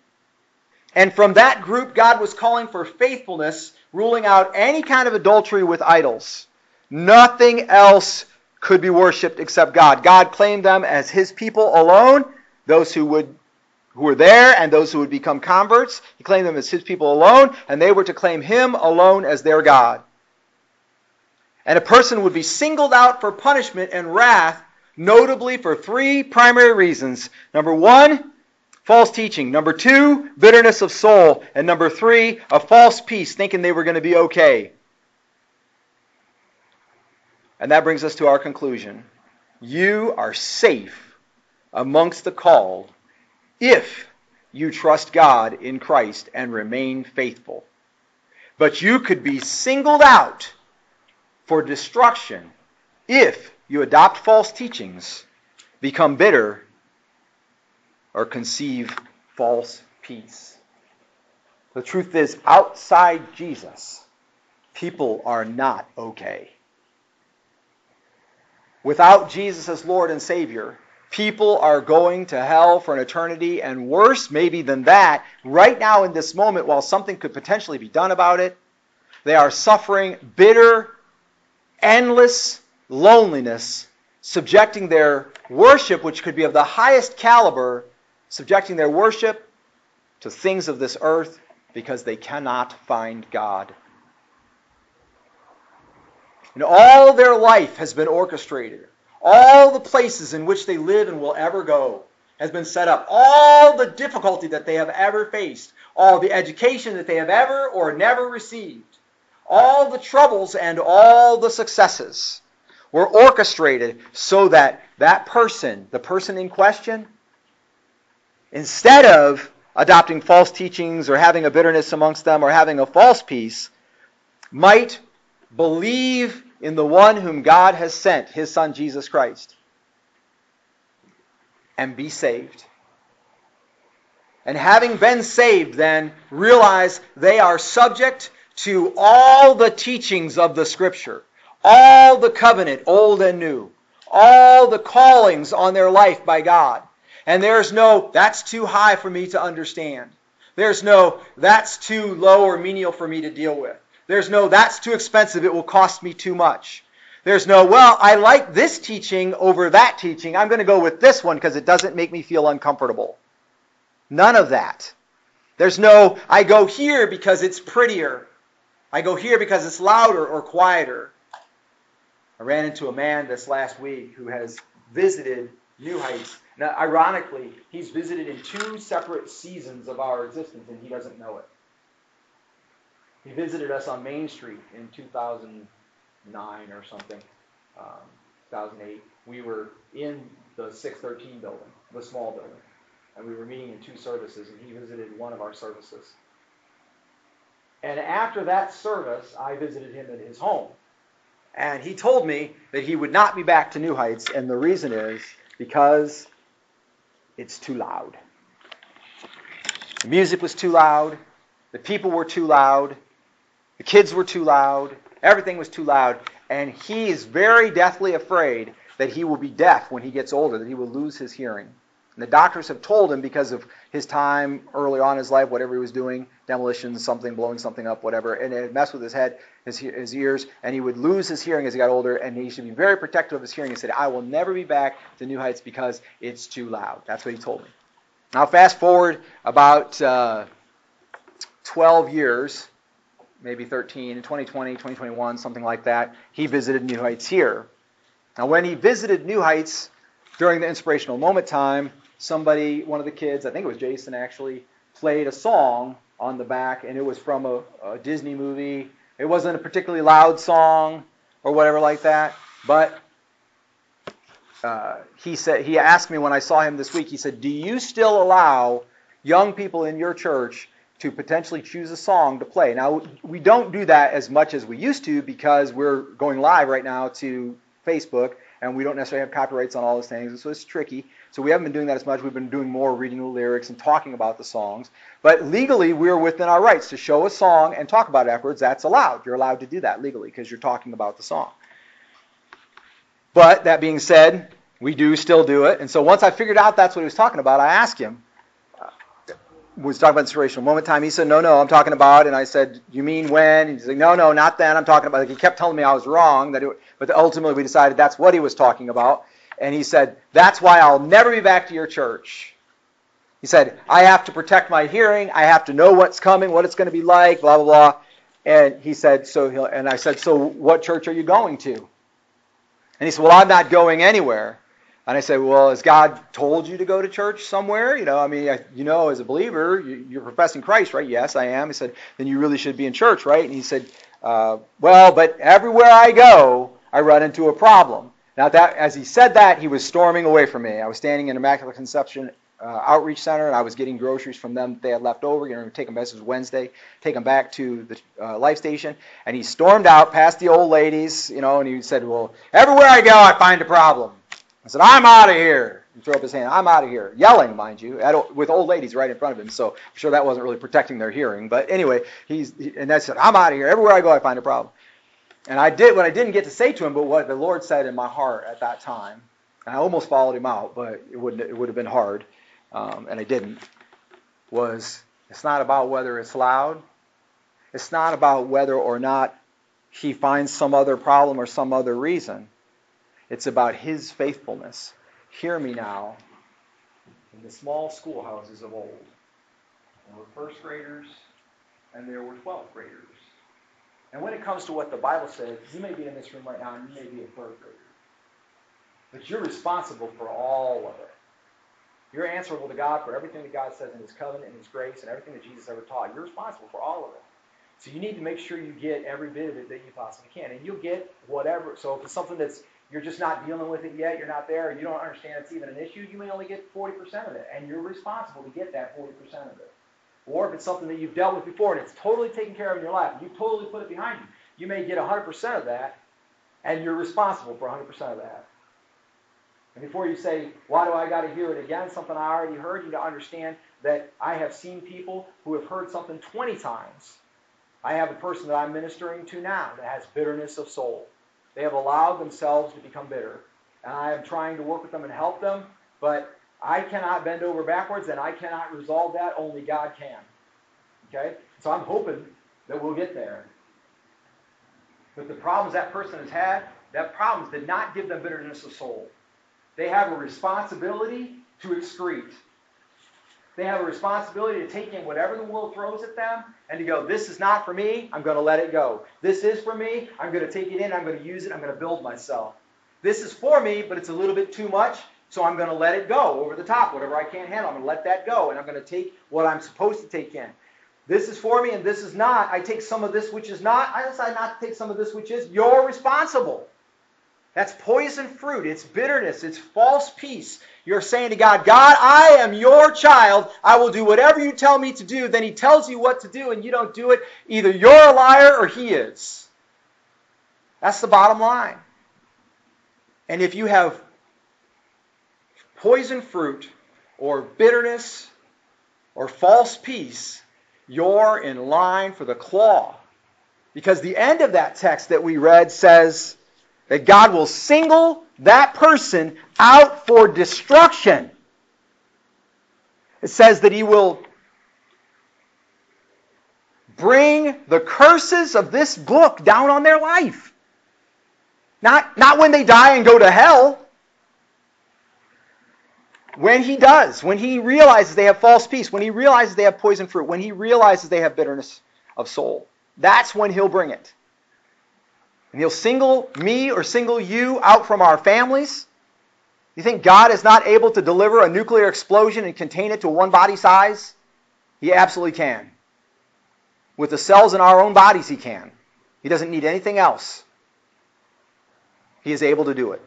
And from that group, God was calling for faithfulness, ruling out any kind of adultery with idols. Nothing else could be worshipped except God. God claimed them as His people alone, those who were there and those who would become converts. He claimed them as His people alone, and they were to claim Him alone as their God. And a person would be singled out for punishment and wrath, notably for three primary reasons. Number one, false teaching. Number two, bitterness of soul. And number three, a false peace, thinking they were going to be okay. And that brings us to our conclusion. You are safe amongst the called if you trust God in Christ and remain faithful. But you could be singled out for destruction if you adopt false teachings, become bitter, or conceive false peace. The truth is, outside Jesus, people are not okay. Without Jesus as Lord and Savior, people are going to hell for an eternity, and worse maybe than that, right now in this moment, while something could potentially be done about it, they are suffering bitter, endless loneliness subjecting their worship, which could be of the highest caliber, subjecting their worship to things of this earth because they cannot find God. And all their life has been orchestrated. All the places in which they live and will ever go has been set up. All the difficulty that they have ever faced, all the education that they have ever or never received, all the troubles and all the successes were orchestrated so that that person, the person in question, instead of adopting false teachings or having a bitterness amongst them or having a false peace, might believe in the one whom God has sent, his Son Jesus Christ, and be saved. And having been saved, then, realize they are subject to all the teachings of the Scripture, all the covenant, old and new, all the callings on their life by God. And there's no, that's too high for me to understand. There's no, that's too low or menial for me to deal with. There's no, that's too expensive, it will cost me too much. There's no, well, I like this teaching over that teaching, I'm going to go with this one because it doesn't make me feel uncomfortable. None of that. There's no, I go here because it's prettier. I go here because it's louder or quieter. I ran into a man this last week who has visited New Heights. Now, ironically, he's visited in two separate seasons of our existence and he doesn't know it. He visited us on Main Street in 2009 or something, 2008. We were in the 613 building, the small building, and we were meeting in two services, and he visited one of our services. And after that service, I visited him at his home, and he told me that he would not be back to New Heights, and the reason is because it's too loud. The music was too loud. The people were too loud. The kids were too loud. Everything was too loud. And he is very deathly afraid that he will be deaf when he gets older, that he will lose his hearing. And the doctors have told him because of his time early on in his life, whatever he was doing, demolition, something, blowing something up, whatever, and it messed with his head, his ears, and he would lose his hearing as he got older, and he should be very protective of his hearing. He said, I will never be back to New Heights because it's too loud. That's what he told me. Now fast forward about 12 years, maybe 13, 2020, 2021, something like that, he visited New Heights here. Now, when he visited New Heights during the Inspirational Moment time, somebody, one of the kids, I think it was Jason actually, played a song on the back, and it was from a Disney movie. It wasn't a particularly loud song or whatever like that, but he asked me when I saw him this week, he said, do you still allow young people in your church to potentially choose a song to play? Now, we don't do that as much as we used to because we're going live right now to Facebook, and we don't necessarily have copyrights on all those things, so it's tricky. So we haven't been doing that as much. We've been doing more reading the lyrics and talking about the songs. But legally, we're within our rights to show a song and talk about it afterwards. That's allowed. You're allowed to do that legally because you're talking about the song. But that being said, we do still do it. And so once I figured out that's what he was talking about, I asked him, was talking about Inspirational Moment time. He said, no, I'm talking about, and I said, you mean when? And he's like, no, not then. I'm talking about, like, he kept telling me I was wrong, but ultimately we decided that's what he was talking about. And he said, that's why I'll never be back to your church. He said, I have to protect my hearing. I have to know what's coming, what it's going to be like, blah, blah, blah. And he said, and I said, so what church are you going to? And he said, well, I'm not going anywhere. And I said, well, has God told you to go to church somewhere? As a believer, you're professing Christ, right? Yes, I am. He said, then you really should be in church, right? And he said, well, but everywhere I go, I run into a problem. Now, that, as he said that, he was storming away from me. I was standing in Immaculate Conception Outreach Center, and I was getting groceries from them that they had left over. Take them back. This was Wednesday. Take them back to the life station. And he stormed out past the old ladies, and he said, well, everywhere I go, I find a problem. I said, I'm out of here. He threw up his hand. I'm out of here. Yelling, mind you, with old ladies right in front of him. So I'm sure that wasn't really protecting their hearing. But anyway, and I said, I'm out of here. Everywhere I go, I find a problem. And I did what I didn't get to say to him, but what the Lord said in my heart at that time. And I almost followed him out, but it would have been hard. And I didn't. Was, it's not about whether it's loud. It's not about whether or not he finds some other problem or some other reason. It's about his faithfulness. Hear me now. In the small schoolhouses of old, there were first graders and there were 12th graders. And when it comes to what the Bible says, you may be in this room right now and you may be a third grader. But you're responsible for all of it. You're answerable to God for everything that God says in his covenant, in his grace, and everything that Jesus ever taught. You're responsible for all of it. So you need to make sure you get every bit of it that you possibly can. And you'll get whatever. So if it's something that's, you're just not dealing with it yet, you're not there, you don't understand it's even an issue, you may only get 40% of it. And you're responsible to get that 40% of it. Or if it's something that you've dealt with before and it's totally taken care of in your life, and you've totally put it behind you, you may get 100% of that, and you're responsible for 100% of that. And before you say, why do I got to hear it again, something I already heard, you need to understand that I have seen people who have heard something 20 times. I have a person that I'm ministering to now that has bitterness of soul. They have allowed themselves to become bitter. And I am trying to work with them and help them, but I cannot bend over backwards, and I cannot resolve that. Only God can. Okay? So I'm hoping that we'll get there. But the problems that person has had, that problems did not give them bitterness of soul. They have a responsibility to excrete. They have a responsibility to take in whatever the world throws at them and to go, this is not for me, I'm going to let it go. This is for me, I'm going to take it in, I'm going to use it, I'm going to build myself. This is for me, but it's a little bit too much. So I'm going to let it go over the top, whatever I can't handle. I'm going to let that go, and I'm going to take what I'm supposed to take in. This is for me, and this is not. I take some of this which is not. I decide not to take some of this which is. You're responsible. That's poison fruit. It's bitterness. It's false peace. You're saying to God, God, I am your child. I will do whatever you tell me to do. Then he tells you what to do, and you don't do it. Either you're a liar or he is. That's the bottom line. And if you have poison fruit or bitterness or false peace, you're in line for the claw. Because the end of that text that we read says that God will single that person out for destruction. It says that he will bring the curses of this book down on their life. Not when they die and go to hell. When he does, when he realizes they have false peace, when he realizes they have poison fruit, when he realizes they have bitterness of soul, that's when he'll bring it. And he'll single me or single you out from our families. You think God is not able to deliver a nuclear explosion and contain it to one body size? He absolutely can. With the cells in our own bodies, he can. He doesn't need anything else. He is able to do it.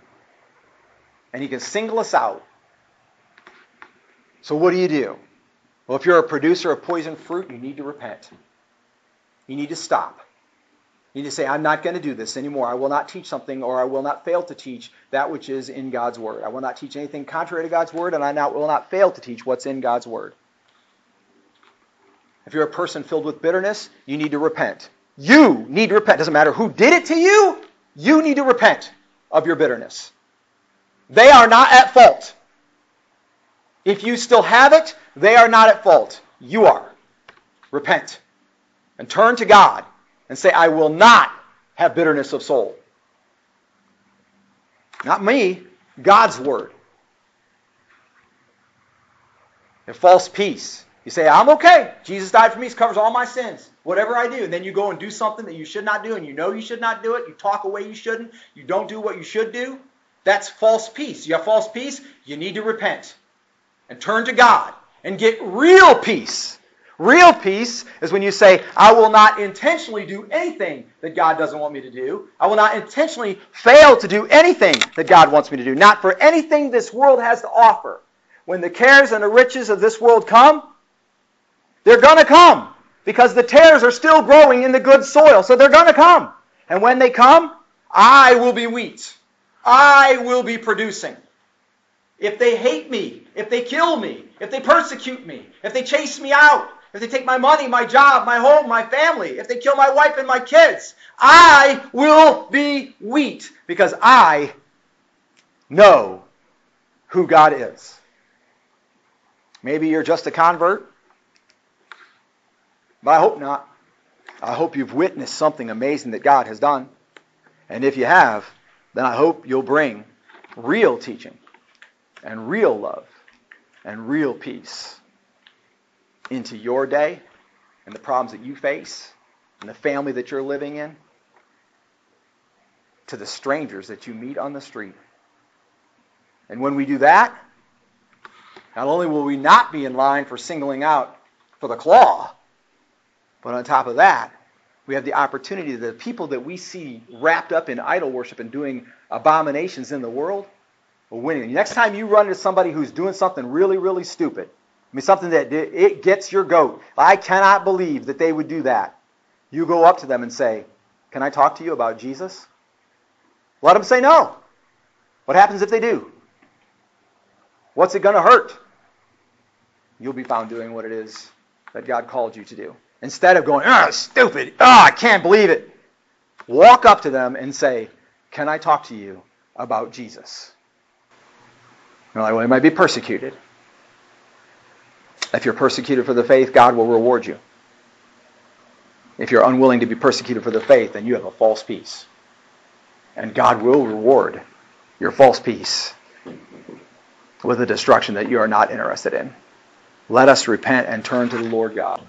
And he can single us out. So what do? Well, if you're a producer of poison fruit, you need to repent. You need to stop. You need to say, I'm not going to do this anymore. I will not teach something, or I will not fail to teach that which is in God's Word. I will not teach anything contrary to God's Word, and will not fail to teach what's in God's Word. If you're a person filled with bitterness, you need to repent. You need to repent. It doesn't matter who did it to you. You need to repent of your bitterness. They are not at fault. If you still have it, they are not at fault. You are. Repent and turn to God and say, I will not have bitterness of soul. Not me, God's word. And false peace. You say, I'm okay. Jesus died for me. He covers all my sins. Whatever I do. And then you go and do something that you should not do, and you know you should not do it. You talk away you shouldn't. You don't do what you should do. That's false peace. You have false peace, you need to repent. And turn to God and get real peace. Real peace is when you say, I will not intentionally do anything that God doesn't want me to do. I will not intentionally fail to do anything that God wants me to do. Not for anything this world has to offer. When the cares and the riches of this world come, they're going to come. Because the tares are still growing in the good soil. So they're going to come. And when they come, I will be wheat. I will be producing. If they hate me, if they kill me, if they persecute me, if they chase me out, if they take my money, my job, my home, my family, if they kill my wife and my kids, I will be wheat because I know who God is. Maybe you're just a convert, but I hope not. I hope you've witnessed something amazing that God has done. And if you have, then I hope you'll bring real teaching and real love and real peace into your day and the problems that you face and the family that you're living in, to the strangers that you meet on the street. And when we do that, not only will we not be in line for singling out for the claw, but on top of that, we have the opportunity that the people that we see wrapped up in idol worship and doing abominations in the world are winning. Next time you run into somebody who's doing something really, really stupid, I mean, something that it gets your goat. I cannot believe that they would do that. You go up to them and say, "Can I talk to you about Jesus?" Let them say no. What happens if they do? What's it going to hurt? You'll be found doing what it is that God called you to do. Instead of going, "Oh, stupid, oh, I can't believe it," walk up to them and say, "Can I talk to you about Jesus?" You're like, "Well, you might be persecuted." If you're persecuted for the faith, God will reward you. If you're unwilling to be persecuted for the faith, then you have a false peace. And God will reward your false peace with a destruction that you are not interested in. Let us repent and turn to the Lord God.